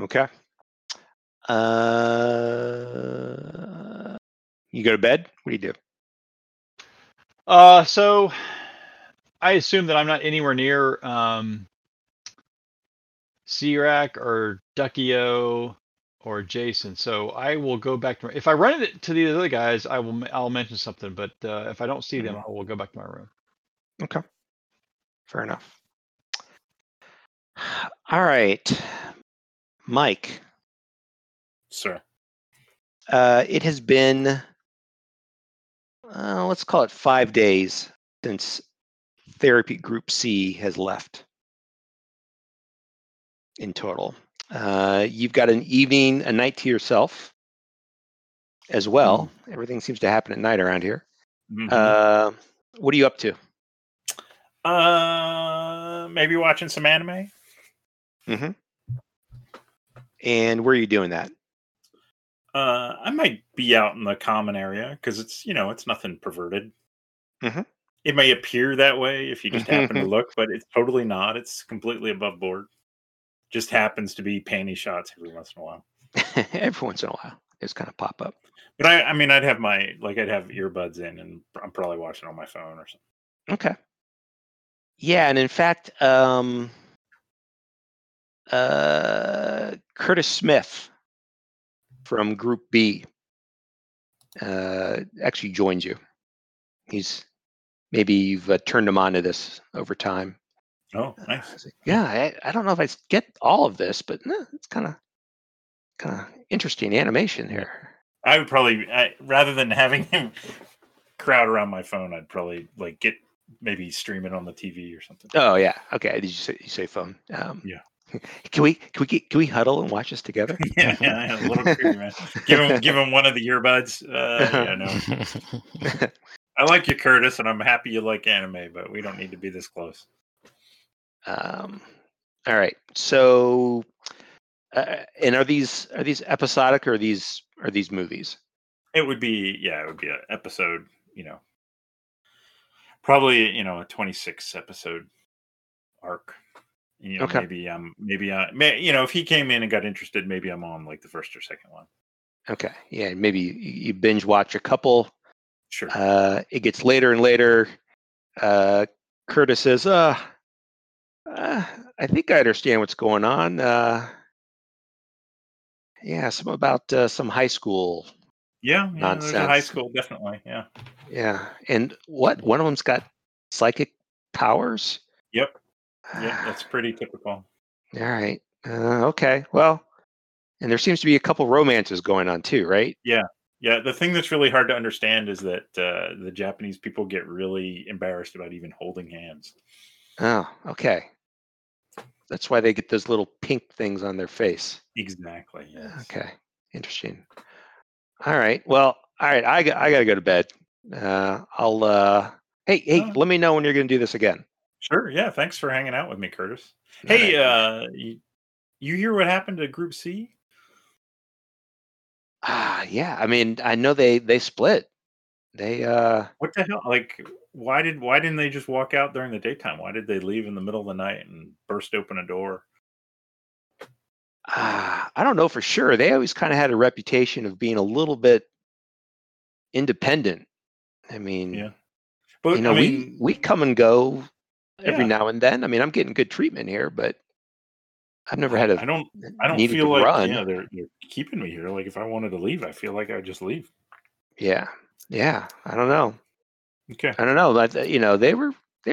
Okay. You go to bed. What do you do? So I assume that I'm not anywhere near C-Rack or Duckio or Jason. So I will go back to my, if I run into the other guys, I'll mention something, but if I don't see them, I will go back to my room. Okay. Fair enough. All right. Mike. Sir. It has been, let's call it 5 days since Therapy Group C has left. In total, you've got a night to yourself as well. Mm-hmm. Everything seems to happen at night around here. Mm-hmm. What are you up to? Maybe watching some anime. Mm-hmm. And where are you doing that? I might be out in the common area because it's, it's nothing perverted. Mm-hmm. It may appear that way if you just happen to look, but it's totally not. It's completely above board. Just happens to be panty shots every once in a while. Every once in a while. It's kind of pop up. But I mean, I'd have I'd have earbuds in and I'm probably watching on my phone or something. Okay. Yeah. And in fact, Curtis Smith from Group B actually joins you. Maybe you've turned him on to this over time. Oh, nice. Yeah, I don't know if I get all of this, but it's kind of interesting animation here. I would probably, rather than having him crowd around my phone, I'd probably like get maybe stream it on the TV or something. Oh yeah, okay. Did you say phone? Yeah. Can we huddle and watch this together? Yeah, a little creepy, man. Give him one of the earbuds. Yeah, no. I like you, Curtis, and I'm happy you like anime, but we don't need to be this close. All right. So, and are these episodic or are these movies? It would be an episode. Probably a 26 episode arc. Okay. Maybe if he came in and got interested, maybe I'm on like the first or second one. Okay. Yeah. Maybe you binge watch a couple. Sure. It gets later and later. Curtis says, I think I understand what's going on. Something about some high school. Yeah, nonsense. There's a high school, definitely. Yeah. Yeah. And what? One of them's got psychic powers? Yep. Yeah, that's pretty typical. All right. Okay. Well, and there seems to be a couple romances going on too, right? Yeah. Yeah. The thing that's really hard to understand is that the Japanese people get really embarrassed about even holding hands. Oh, okay. That's why they get those little pink things on their face. Exactly. Yes. Okay. Interesting. All right. Well, all right. I got to go to bed. Hey, let me know when you're going to do this again. Sure. Yeah. Thanks for hanging out with me, Curtis. Hey, you hear what happened to Group C? Yeah. I mean, I know they split. What the hell? Like, why didn't they just walk out during the daytime? Why did they leave in the middle of the night and burst open a door? I don't know for sure. They always kind of had a reputation of being a little bit independent. I mean, yeah. But, we come and go. Every now and then. I mean, I'm getting good treatment here, but I've never had a. I don't feel like run. Yeah, they're keeping me here. Like if I wanted to leave, I feel like I would just leave. Yeah, yeah. I don't know. Okay. I don't know. But, they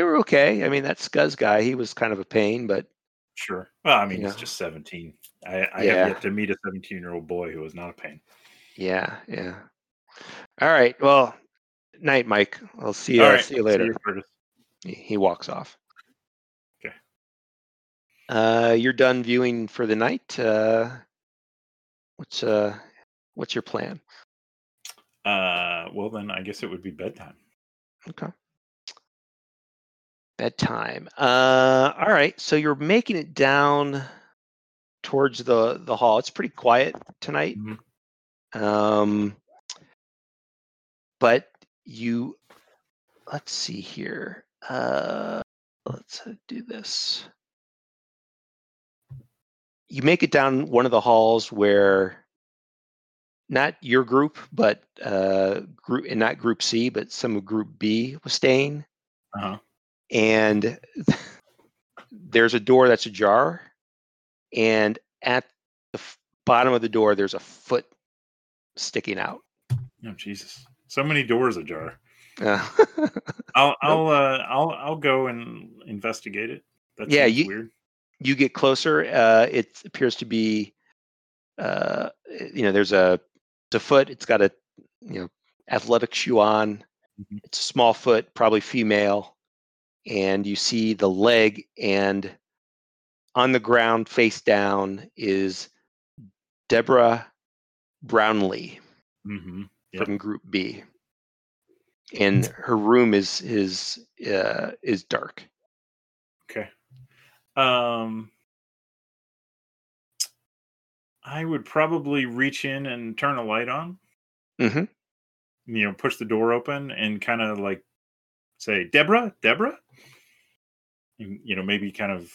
were okay. I mean, that Scuzz guy, he was kind of a pain, but. Sure. Well, I mean, he's just 17. I have yet to meet a 17-year-old boy who was not a pain. Yeah. Yeah. All right. Well, night, Mike. I'll see you. Right. See you later. He walks off. Okay. You're done viewing for the night. What's your plan? Well, then I guess it would be bedtime. Okay. Bedtime. All right. So you're making it down towards the hall. It's pretty quiet tonight. Mm-hmm. But you. Let's see here. Let's do this. You make it down one of the halls where not your group, but not Group C, but some of Group B was staying. Uh-huh. And there's a door that's ajar, and at the bottom of the door, there's a foot sticking out. Oh Jesus! So many doors ajar. I'll go and investigate it. That seems weird. You get closer. It appears to be, there's a foot. It's got a athletic shoe on. Mm-hmm. It's a small foot, probably female, and you see the leg. And on the ground, face down, is Deborah Brownlee from Group B. And her room is dark. Okay. I would probably reach in and turn a light on. Mm-hmm. Push the door open and kind of like say, Deborah. And, maybe kind of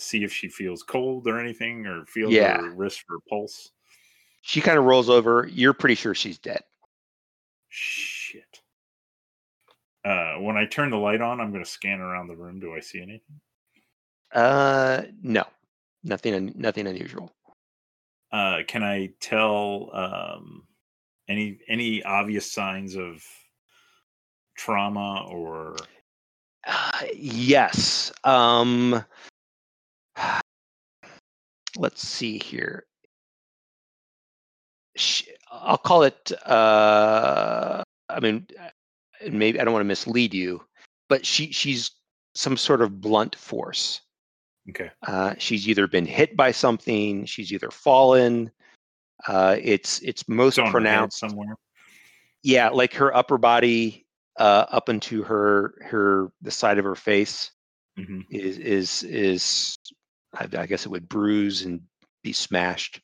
see if she feels cold or anything, or feel her wrist for pulse. She kind of rolls over. You're pretty sure she's dead. Shit. When I turn the light on, I'm going to scan around the room. Do I see anything? No, nothing unusual. Can I tell any obvious signs of trauma or? Yes. Let's see here. I'll call it, I mean, maybe I don't want to mislead you, but she's some sort of blunt force. Okay. She's either been hit by something, she's either fallen. It's most pronounced somewhere. Yeah, like her upper body, up into the side of her face, mm-hmm. is I guess it would bruise and be smashed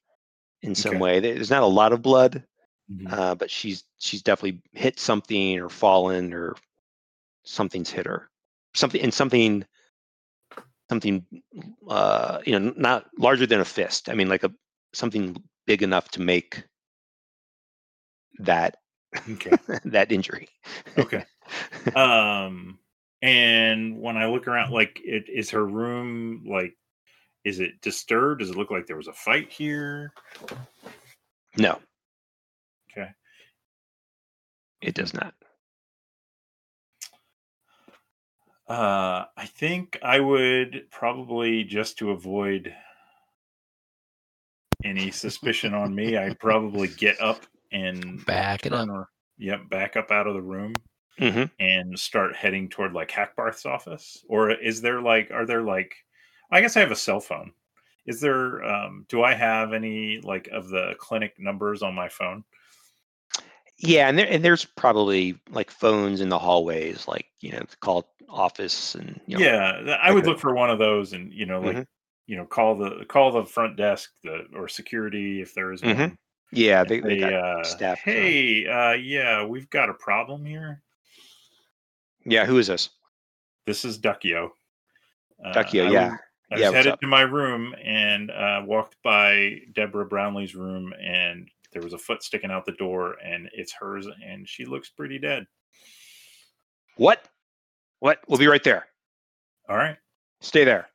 in some way. There's not a lot of blood, mm-hmm. But she's definitely hit something or fallen, or something's hit her. Something not larger than a fist. I mean, like something big enough to make that that injury. Okay. And when I look around, like, is her room, like, is it disturbed? Does it look like there was a fight here? No. Okay. It does not. I think I would probably, just to avoid any suspicion on me, I'd probably get up and back it up. Back up out of the room, mm-hmm. and start heading toward like Hackbarth's office. Or are there I guess I have a cell phone. Is there, do I have any like of the clinic numbers on my phone? Yeah, and there's probably like phones in the hallways, like, you know, call office and I would look for one of those and, you know, like, mm-hmm. you know, call the front desk or security if there is mm-hmm. one. Yeah, they got staff. Hey, we've got a problem here. Yeah, who is this? This is Duckio. I was headed to my room and walked by Deborah Brownlee's room, and there was a foot sticking out the door, and it's hers, and she looks pretty dead. What? We'll be right there. All right. Stay there.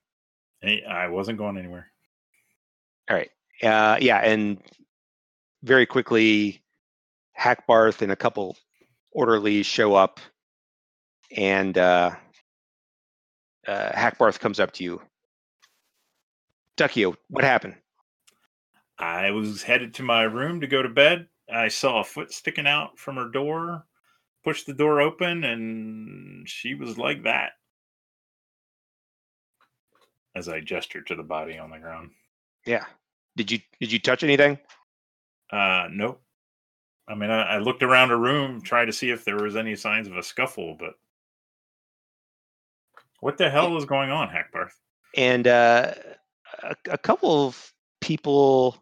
Hey, I wasn't going anywhere. All right. And very quickly, Hackbarth and a couple orderlies show up, and Hackbarth comes up to you. Duckio, what happened? I was headed to my room to go to bed. I saw a foot sticking out from her door, pushed the door open, and she was like that. As I gestured to the body on the ground. Yeah. Did you touch anything? Nope. I mean, I looked around her room, tried to see if there was any signs of a scuffle, but what the hell is going on, Hackbarth? And a couple of people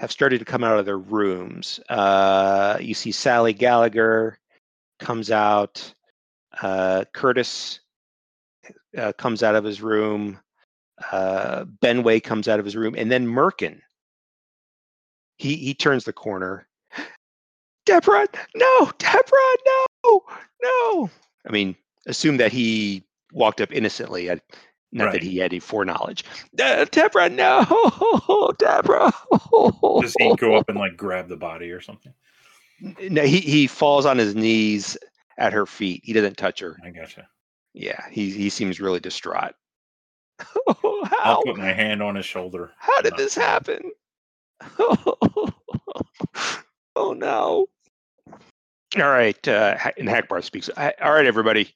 have started to come out of their rooms. You see Sally Gallagher comes out. Curtis comes out of his room. Benway comes out of his room. And then Merkin. He turns the corner. Deborah, no! Deborah, no! No! I mean, assume that he walked up innocently. Not that he had any foreknowledge. Deborah, no! Deborah! Does he go up and, like, grab the body or something? No, he falls on his knees at her feet. He doesn't touch her. I gotcha. Yeah, he seems really distraught. I'll put my hand on his shoulder. How did this happen? Oh no! All right, and Hackbarth speaks. All right, everybody,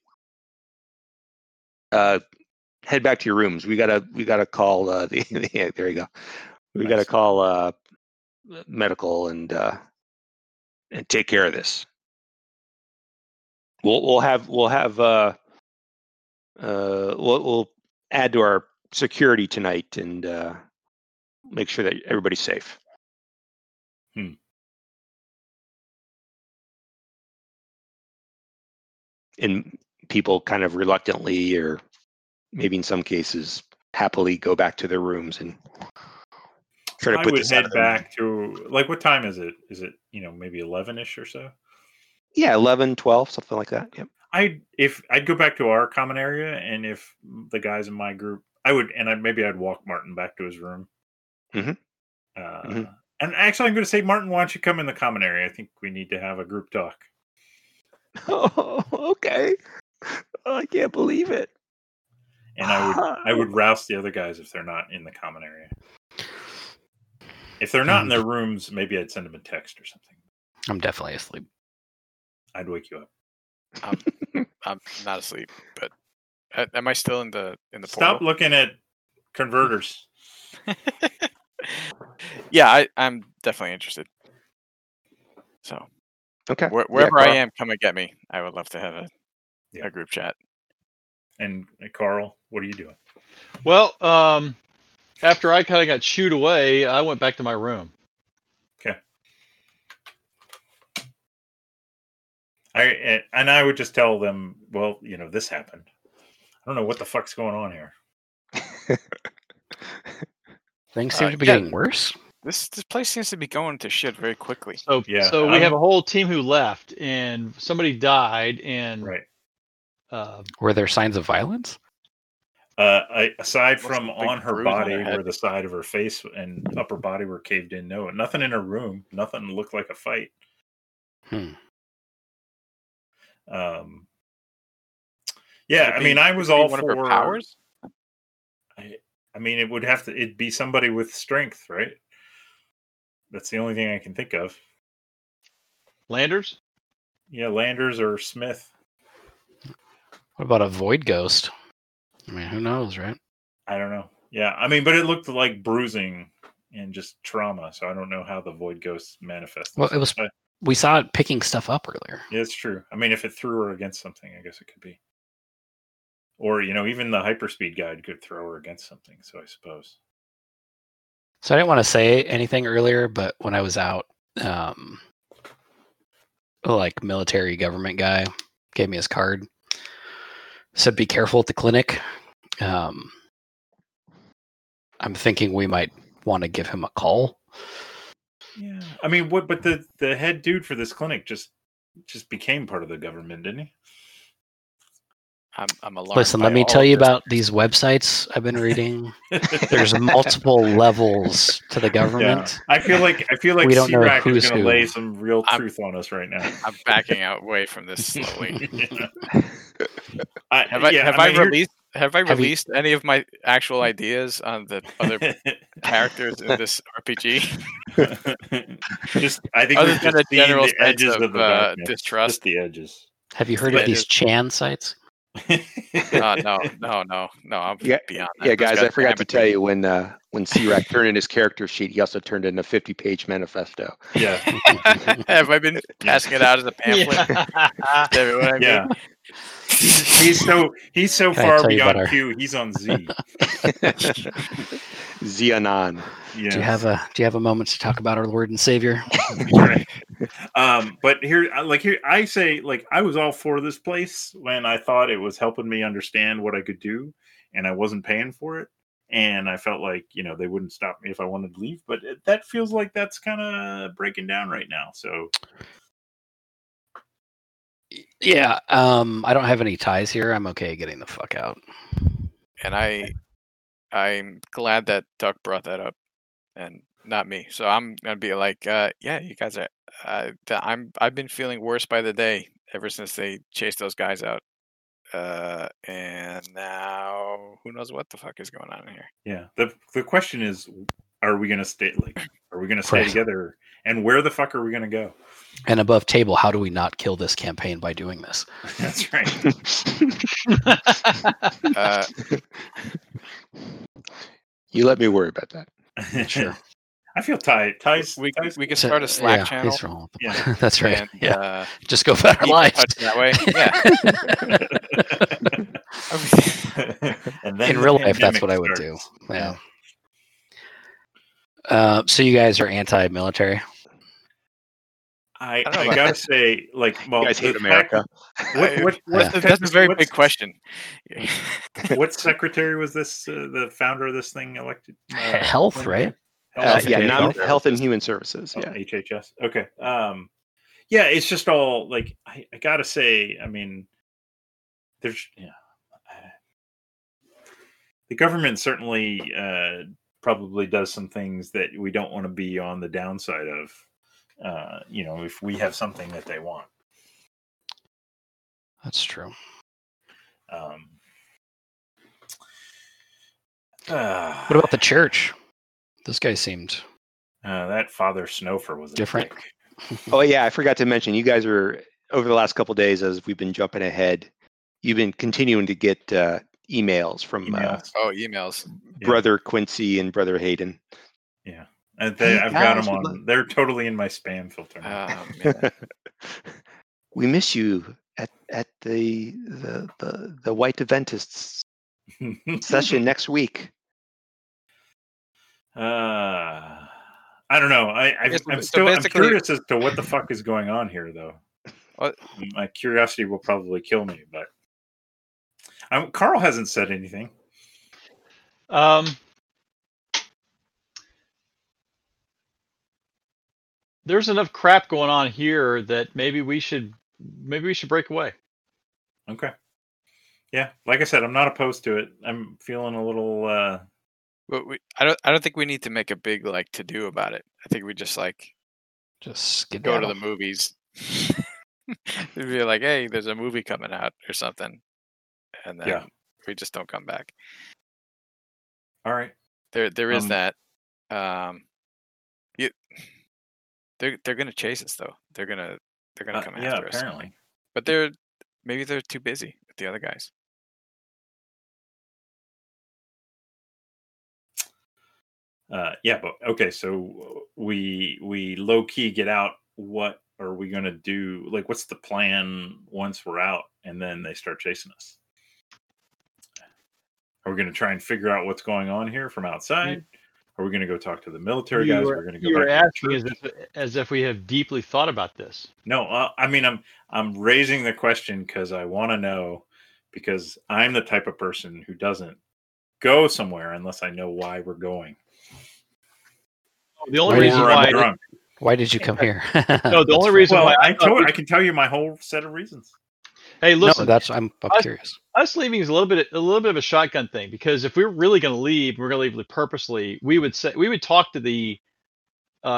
head back to your rooms. We gotta call there you go. Gotta call medical and take care of this. We'll add to our security tonight and make sure that everybody's safe. And people kind of reluctantly, or maybe in some cases happily, go back to their rooms and try to put this out of their mind. I would head back to, like, what time is it? Is it, you know, maybe 11-ish or so? Yeah, 11, 12, something like that. Yep. I'd go back to our common area, and if the guys in my group, I'd walk Martin back to his room. Mm-hmm. And actually, I'm going to say, Martin, why don't you come in the common area? I think we need to have a group talk. Oh, okay. Oh, I can't believe it. And I would rouse the other guys if they're not in the common area. If they're not in their rooms, maybe I'd send them a text or something. I'm definitely asleep. I'd wake you up. I'm not asleep, but am I still in the portal? Stop looking at converters. Yeah, I'm definitely interested. So, okay, wherever I am, come and get me. I would love to have a group chat. And Carl, what are you doing? Well, after I kind of got shooed away, I went back to my room. Okay. I would just tell them, well, you know, this happened. I don't know what the fuck's going on here. Things seem to be getting worse. This place seems to be going to shit very quickly. So we have a whole team who left, and somebody died, and were there signs of violence? Aside from on her body, where the side of her face and upper body were caved in, no, nothing in her room. Nothing looked like a fight. Yeah, I mean, I was all for her powers. I mean, it would have to. It'd be somebody with strength, right? That's the only thing I can think of. Landers? Yeah, Landers or Smith. What about a void ghost? I mean, who knows, right? I don't know. Yeah, I mean, but it looked like bruising and just trauma, so I don't know how the void ghost manifested. Well, it was. We saw it picking stuff up earlier. Yeah, it's true. I mean, if it threw her against something, I guess it could be. Or, you know, even the hyperspeed guide could throw her against something, so I suppose. So I didn't want to say anything earlier, but when I was out, like military government guy gave me his card, said, be careful at the clinic. I'm thinking we might want to give him a call. Yeah. I mean, but the head dude for this clinic just became part of the government, didn't he? I'm alarmed. Listen, let me tell you about these websites I've been reading. There's multiple levels to the government. Yeah. I feel like C-Rack is going to lay some real truth on us right now. I'm backing out away from this slowly. Have I released any of my actual ideas on the other characters in this RPG? I think the general edges of distrust, just the edges. Have you heard of these Chan sites? No. I'm beyond that. Yeah, guys, I forgot to tell you when C-Rack turned in his character sheet, he also turned in a 50-page manifesto. Yeah. Have I been passing it out as a pamphlet? Yeah. You know what I mean? Yeah. He's so far beyond Q. He's on Z. Z anon. Yes. Do you have a moment to talk about our Lord and Savior? Right. But here, I say, like, I was all for this place when I thought it was helping me understand what I could do, and I wasn't paying for it, and I felt like, you know, they wouldn't stop me if I wanted to leave. But that feels like that's kind of breaking down right now. So. Yeah, I don't have any ties here. I'm okay getting the fuck out. And I'm glad that Duck brought that up, and not me. So I'm gonna be like, yeah, you guys are. I've been feeling worse by the day ever since they chased those guys out, and now who knows what the fuck is going on here? Yeah. The question is, are we gonna stay? Like, are we gonna stay together? And where the fuck are we gonna go? And above table, how do we not kill this campaign by doing this? That's right. You let me worry about that. Sure. I feel tied. We can start a Slack channel. He's wrong. Yeah. That's right. And, yeah. Just go about our lives that way. Yeah. And then in real life, that's what I would do. Yeah. So you guys are anti-military. I gotta say, like, well, you guys hate America. That's a very big question. What secretary was this? The founder of this thing elected? Health, right? Health and Human Services. Oh, yeah, HHS. Okay. Yeah, it's just all like I gotta say. I mean, the government certainly probably does some things that we don't want to be on the downside of. You know, if we have something that they want. That's true. What about the church? This guy seemed That Father Snowfer was different. Oh, yeah. I forgot to mention, you guys are, over the last couple of days, as we've been jumping ahead, you've been continuing to get emails from emails. Brother Quincy and Brother Hayden. Yeah. I've got them on. They're totally in my spam filter now. Oh, man. We miss you at the White Adventists session next week. I don't know. I'm curious as to what the fuck is going on here, though. What? My curiosity will probably kill me, but Carl hasn't said anything. There's enough crap going on here that maybe we should break away. Okay. Yeah, like I said, I'm not opposed to it. I'm feeling a little. But I don't think we need to make a big to do about it. I think we just go to the movies. We'd be like, hey, there's a movie coming out or something, and then we just don't come back. All right, there is that. They're gonna chase us though. They're gonna come after us. Yeah, apparently. But maybe they're too busy with the other guys. But okay, so we low key get out. What are we gonna do? What's the plan once we're out and then they start chasing us? Are we gonna try and figure out what's going on here from outside? Are we gonna go talk to the military guys? We're gonna go. You were asking as if we have deeply thought about this. No, I mean I'm raising the question because I want to know, because I'm the type of person who doesn't go somewhere unless I know why we're going. The only reason why did you come here? No, the only reason why I can tell you my whole set of reasons. Hey, listen, I'm curious. Us leaving is a little bit of a shotgun thing, because if we're really going to leave, we're going to leave purposely. We would talk to the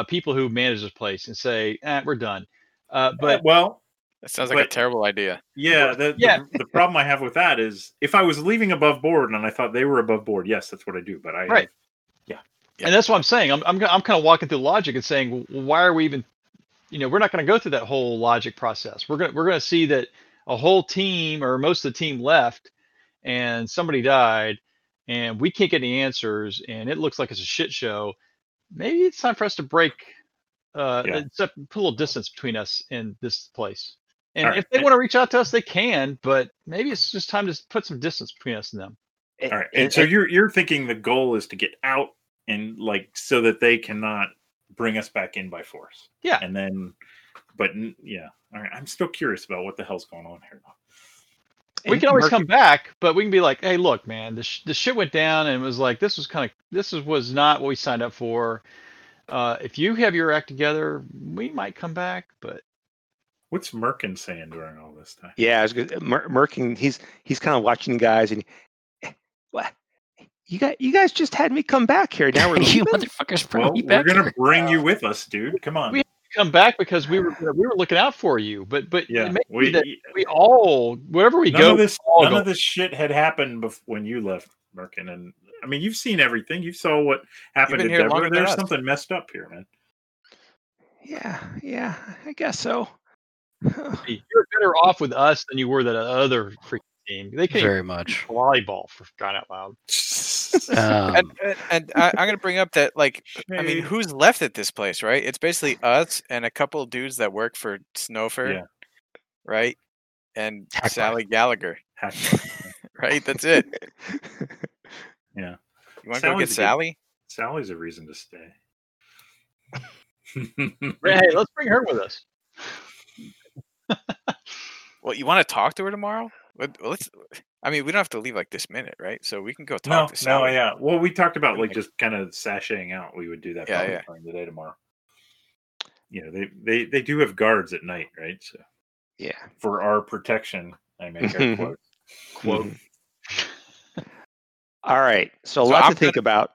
people who manage this place and say, "We're done." That sounds like a terrible idea. Yeah, the problem I have with that is if I was leaving above board and I thought they were above board, yes, that's what I do. But and that's what I'm saying. I'm kind of walking through logic and saying, why are we even? We're not going to go through that whole logic process. We're going to see that a whole team or most of the team left, and somebody died, and we can't get any answers, and it looks like it's a shit show. Maybe it's time for us to break. Put a little distance between us and this place. And all if right. they want to reach out to us, they can. But maybe it's just time to put some distance between us and them. All right. And so you're thinking the goal is to get out. And so that they cannot bring us back in by force. Yeah. And then, all right. I'm still curious about what the hell's going on here. We can always come back, but we can be like, hey, look, man, the shit went down and it was this was not what we signed up for. If you have your act together, we might come back, but. What's Merkin saying during all this time? Yeah. Merkin, he's kind of watching guys and what? You guys just had me come back here. Now we're you motherfuckers brought me back. We're gonna bring you with us, dude. Come on. We had to come back because we were looking out for you. But yeah, we all wherever we none go. Of this, all none go. Of this shit had happened when you left, Merkin. And I mean, you've seen everything. You saw what happened to Deborah. There's something messed up here, man. Yeah, I guess so. You're better off with us than you were that other freaking team. They can't very much volleyball for crying out loud. I'm going to bring up that, who's left at this place, right? It's basically us and a couple of dudes that work for Snowfer, right? And Hackbarth. Sally Gallagher, right? That's it. Yeah. You want to go get Sally? Sally's a reason to stay. Hey, let's bring her with us. Well, you want to talk to her tomorrow? We don't have to leave this minute, right? So we can go talk to Sally. No, yeah. Well, we talked about just kind of sashaying out. We would do that probably today, tomorrow. They do have guards at night, right? So yeah, for our protection, I make a quote. All right. So a lot to think about.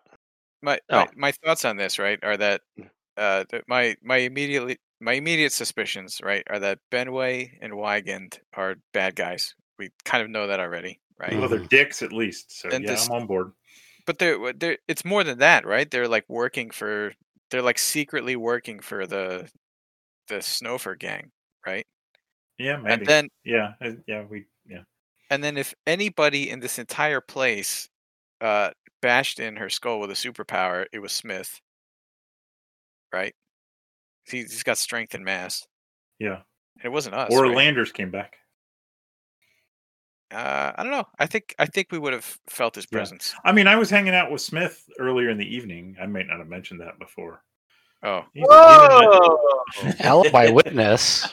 My thoughts on this, right, are that my immediate suspicions, right, are that Benway and Wiegand are bad guys. We kind of know that already, right? Well, they're dicks at least. So I'm on board. But it's more than that, right? They're working for they're like secretly working for the Snowfer gang, right? Yeah, maybe. And then And then if anybody in this entire place bashed in her skull with a superpower, it was Smith, right? He's got strength and mass. Yeah. It wasn't us. Or right? Landers came back. I don't know. I think we would have felt his presence. Yeah. I mean, I was hanging out with Smith earlier in the evening. I might not have mentioned that before. Oh. Whoa! Alibi witness.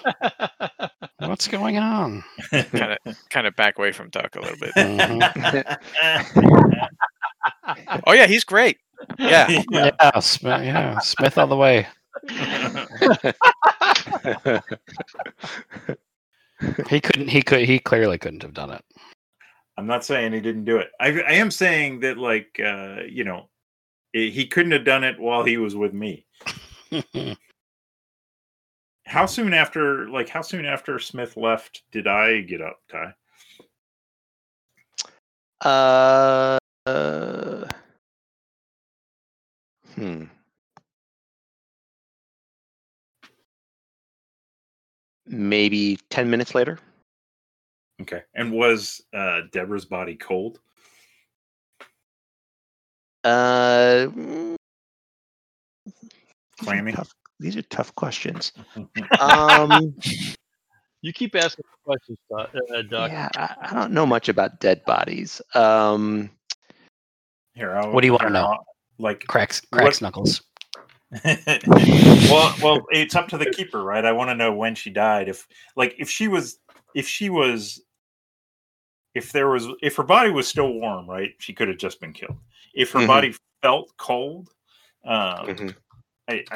What's going on? Kind of back away from Duck a little bit. Mm-hmm. Oh yeah, he's great. Yeah. Yeah. Smith all the way. He clearly couldn't have done it. I'm not saying he didn't do it. I am saying that, like, he couldn't have done it while he was with me. How soon after Smith left did I get up, Ty? Maybe 10 minutes later. Okay. And was Deborah's body cold? Clammy. These are tough questions. You keep asking questions, Doc. Yeah, I don't know much about dead bodies. What do you want to know? Like cracks knuckles. well, it's up to the keeper, right? I want to know when she died. If her body was still warm, right? She could have just been killed. If her body felt cold, I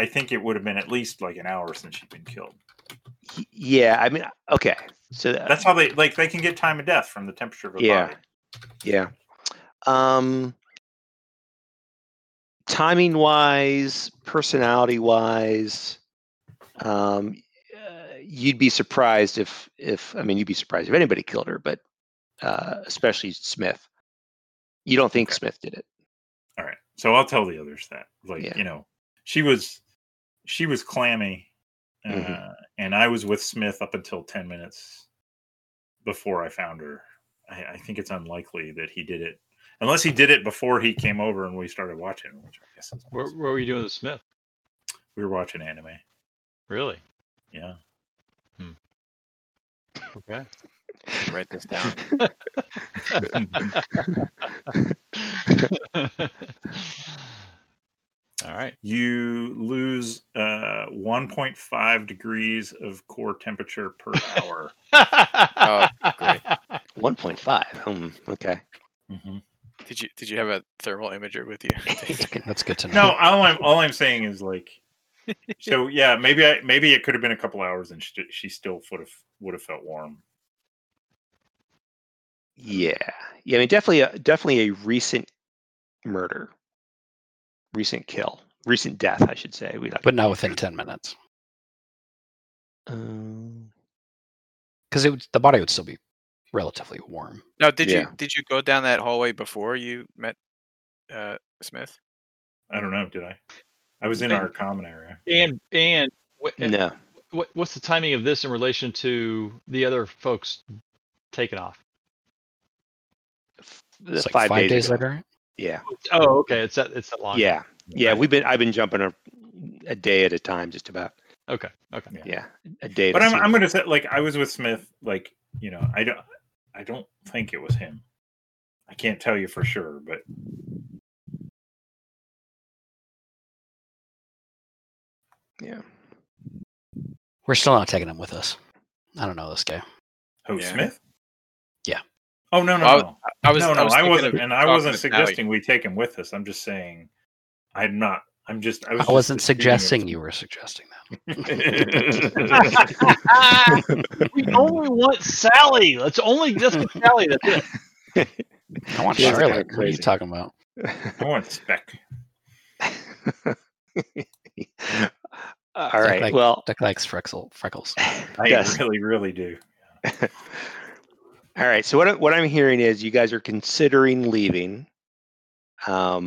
think it would have been at least like an hour since she'd been killed. Yeah, I mean, okay, so that's how they can get time of death from the temperature of a body. Yeah. Timing wise, personality wise, you'd be surprised if anybody killed her, but especially Smith. You don't think Smith did it. All right. So I'll tell the others that, she was clammy, and I was with Smith up until 10 minutes before I found her. I think it's unlikely that he did it. Unless he did it before he came over and we started watching, which I guess is nice. What were you doing with Smith? We were watching anime. Really? Yeah. Hmm. Okay. Write this down. All right. You lose 1.5 degrees of core temperature per hour. Oh, great. 1.5. Okay. Mm-hmm. Did you have a thermal imager with you? That's good to know. No, all I'm saying is, like, so yeah, maybe it could have been a couple hours and she still would have felt warm. Yeah. I mean, definitely a recent murder, recent kill, recent death, I should say. But not within 10 minutes. Because the body would still be relatively warm. Now, did you go down that hallway before you met Smith? I don't know. Did I? I was in our common area. And what's the timing of this in relation to the other folks taking off? It's like 5 days later. Yeah. Oh, okay. It's that long. Yeah. Yeah. Right. I've been jumping a day at a time, just about. Okay. Okay. Yeah. A day. But I'm going to say, like, I was with Smith, like, I don't think it was him. I can't tell you for sure, but yeah, we're still not taking him with us. I don't know this guy. Who, Smith? Yeah. Oh no. I wasn't suggesting we take him with us. I'm just saying, I'm not. I wasn't suggesting you were suggesting that. We only want Sally. Let's only just get Sally. That's it. I want Charlotte. Kind of, what are you talking about? I want Speck. All right. Duck likes freckles. I really, really do. Yeah. All right. So what I'm hearing is you guys are considering leaving. Haven't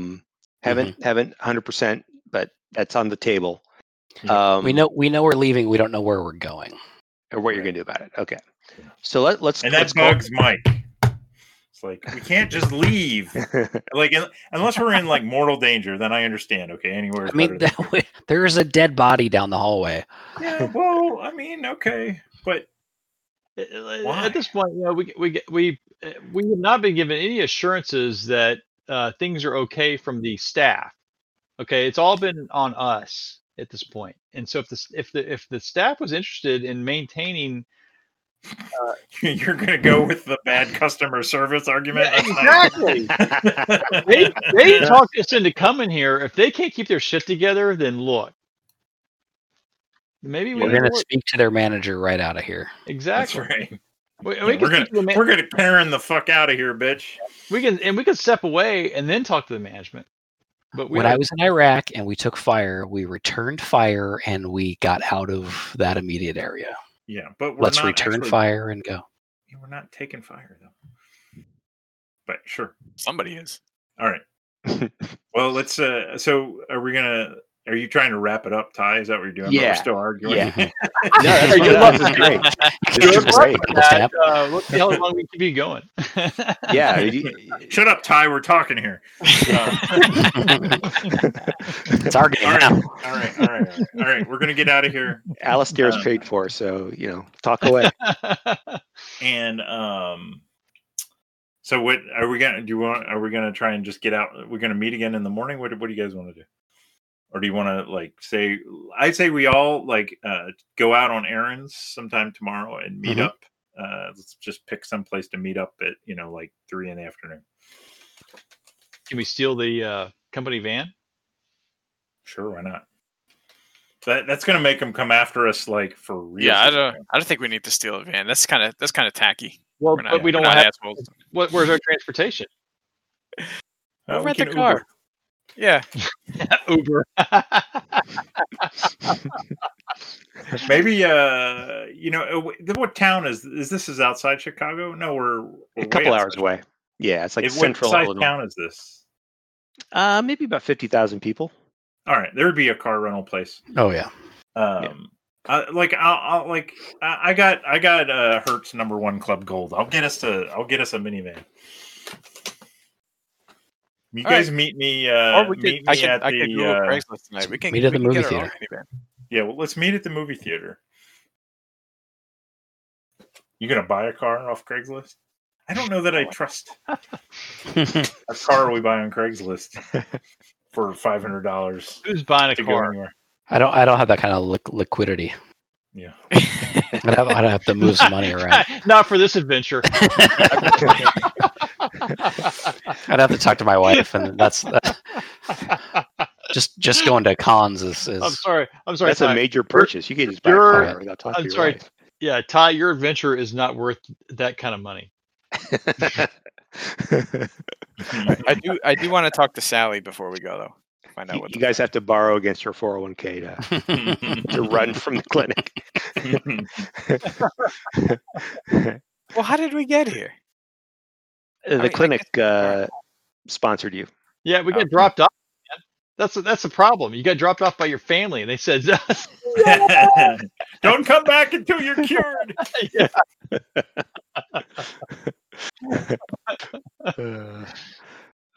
100%, but that's on the table. We know we're leaving. We don't know where we're going or what you're going to do about it. Okay. So let's. And that bugs Mike. It's like, we can't just leave. Like, unless we're in like mortal danger, then I understand. Okay. Anywhere. I mean, there is a dead body down the hallway. Yeah. Well, I mean, okay. But why? At this point, you know, we have not been given any assurances that things are okay from the staff. Okay. It's all been on us at this point. And so if the staff was interested in maintaining, you're going to go with the bad customer service argument. Yeah, exactly. They talked us into coming here. If they can't keep their shit together, then look, maybe we're going to speak to their manager right out of here. Exactly. That's right. We're going to Karen the fuck out of here, bitch. We can step away and then talk to the management. But when I was in Iraq and we took fire, we returned fire and we got out of that immediate area. Yeah, but let's return fire and go. We're not taking fire though. But sure, somebody is. All right. Well, let's. So, are we gonna? Are you trying to wrap it up, Ty? Is that what you're doing? Yeah. We're still arguing. Yeah. No, that's great. It's great. Let's see how long we can be going. Yeah. Shut up, Ty. We're talking here. It's our game. All right. We're gonna get out of here. Alistair is paid for, so talk away. And so what are we gonna do? Are we gonna try and just get out? We're gonna meet again in the morning. What do you guys want to do? Or do you want to I'd say we all go out on errands sometime tomorrow and meet up. Let's just pick some place to meet up at 3 in the afternoon. Can we steal the company van? Sure, why not? That's going to make them come after us for real. Yeah, I don't think we need to steal a van. That's kind of tacky. Well, but we don't have where's our transportation? We'll rent the car. Uber. Yeah. Uber. Maybe, what town is this? Is outside Chicago? No, we're a couple hours away. Yeah, it's central. What size town is this? Maybe about 50,000 people. All right, there would be a car rental place. Oh yeah. I got Hertz #1 Club Gold. I'll get us a minivan. You all guys meet me. I can Google Craigslist tonight. We can meet at the movie theater. Yeah, well, let's meet at the movie theater. You gonna buy a car off Craigslist? I don't know that I trust. A car we buy on Craigslist for $500. Who's buying a car? I don't have that kind of liquidity. Yeah. I don't have to move some money around. Not for this adventure. I'd have to talk to my wife, and just going to cons is. I'm sorry. That's Ty. A major purchase. You can just buy a car without talking to your wife. Yeah, Ty, your adventure is not worth that kind of money. I do want to talk to Sally before we go, though. Find out what you guys have to borrow against your 401k to run from the clinic. Well, how did we get here? The clinic sponsored you. Yeah, we got dropped off. Man. That's the problem. You got dropped off by your family, and they said, "Don't come back until you're cured."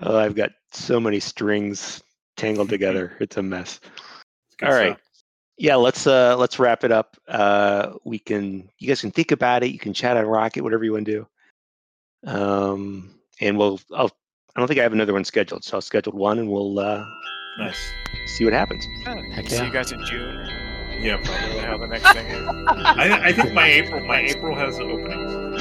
I've got so many strings tangled together. It's a mess. All right. Yeah, let's wrap it up. You guys can think about it. You can chat on Rocket, whatever you want to do. And I don't think I have another one scheduled, so I'll schedule one and we'll see what happens. See you guys in June. Yeah, probably how the next thing is. I think my April has openings.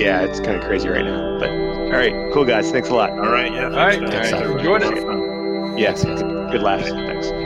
Yeah, it's kind of crazy right now. But all right, cool guys, thanks a lot. All right, yeah, all right, enjoyed it. Yeah, good laughs. Thanks.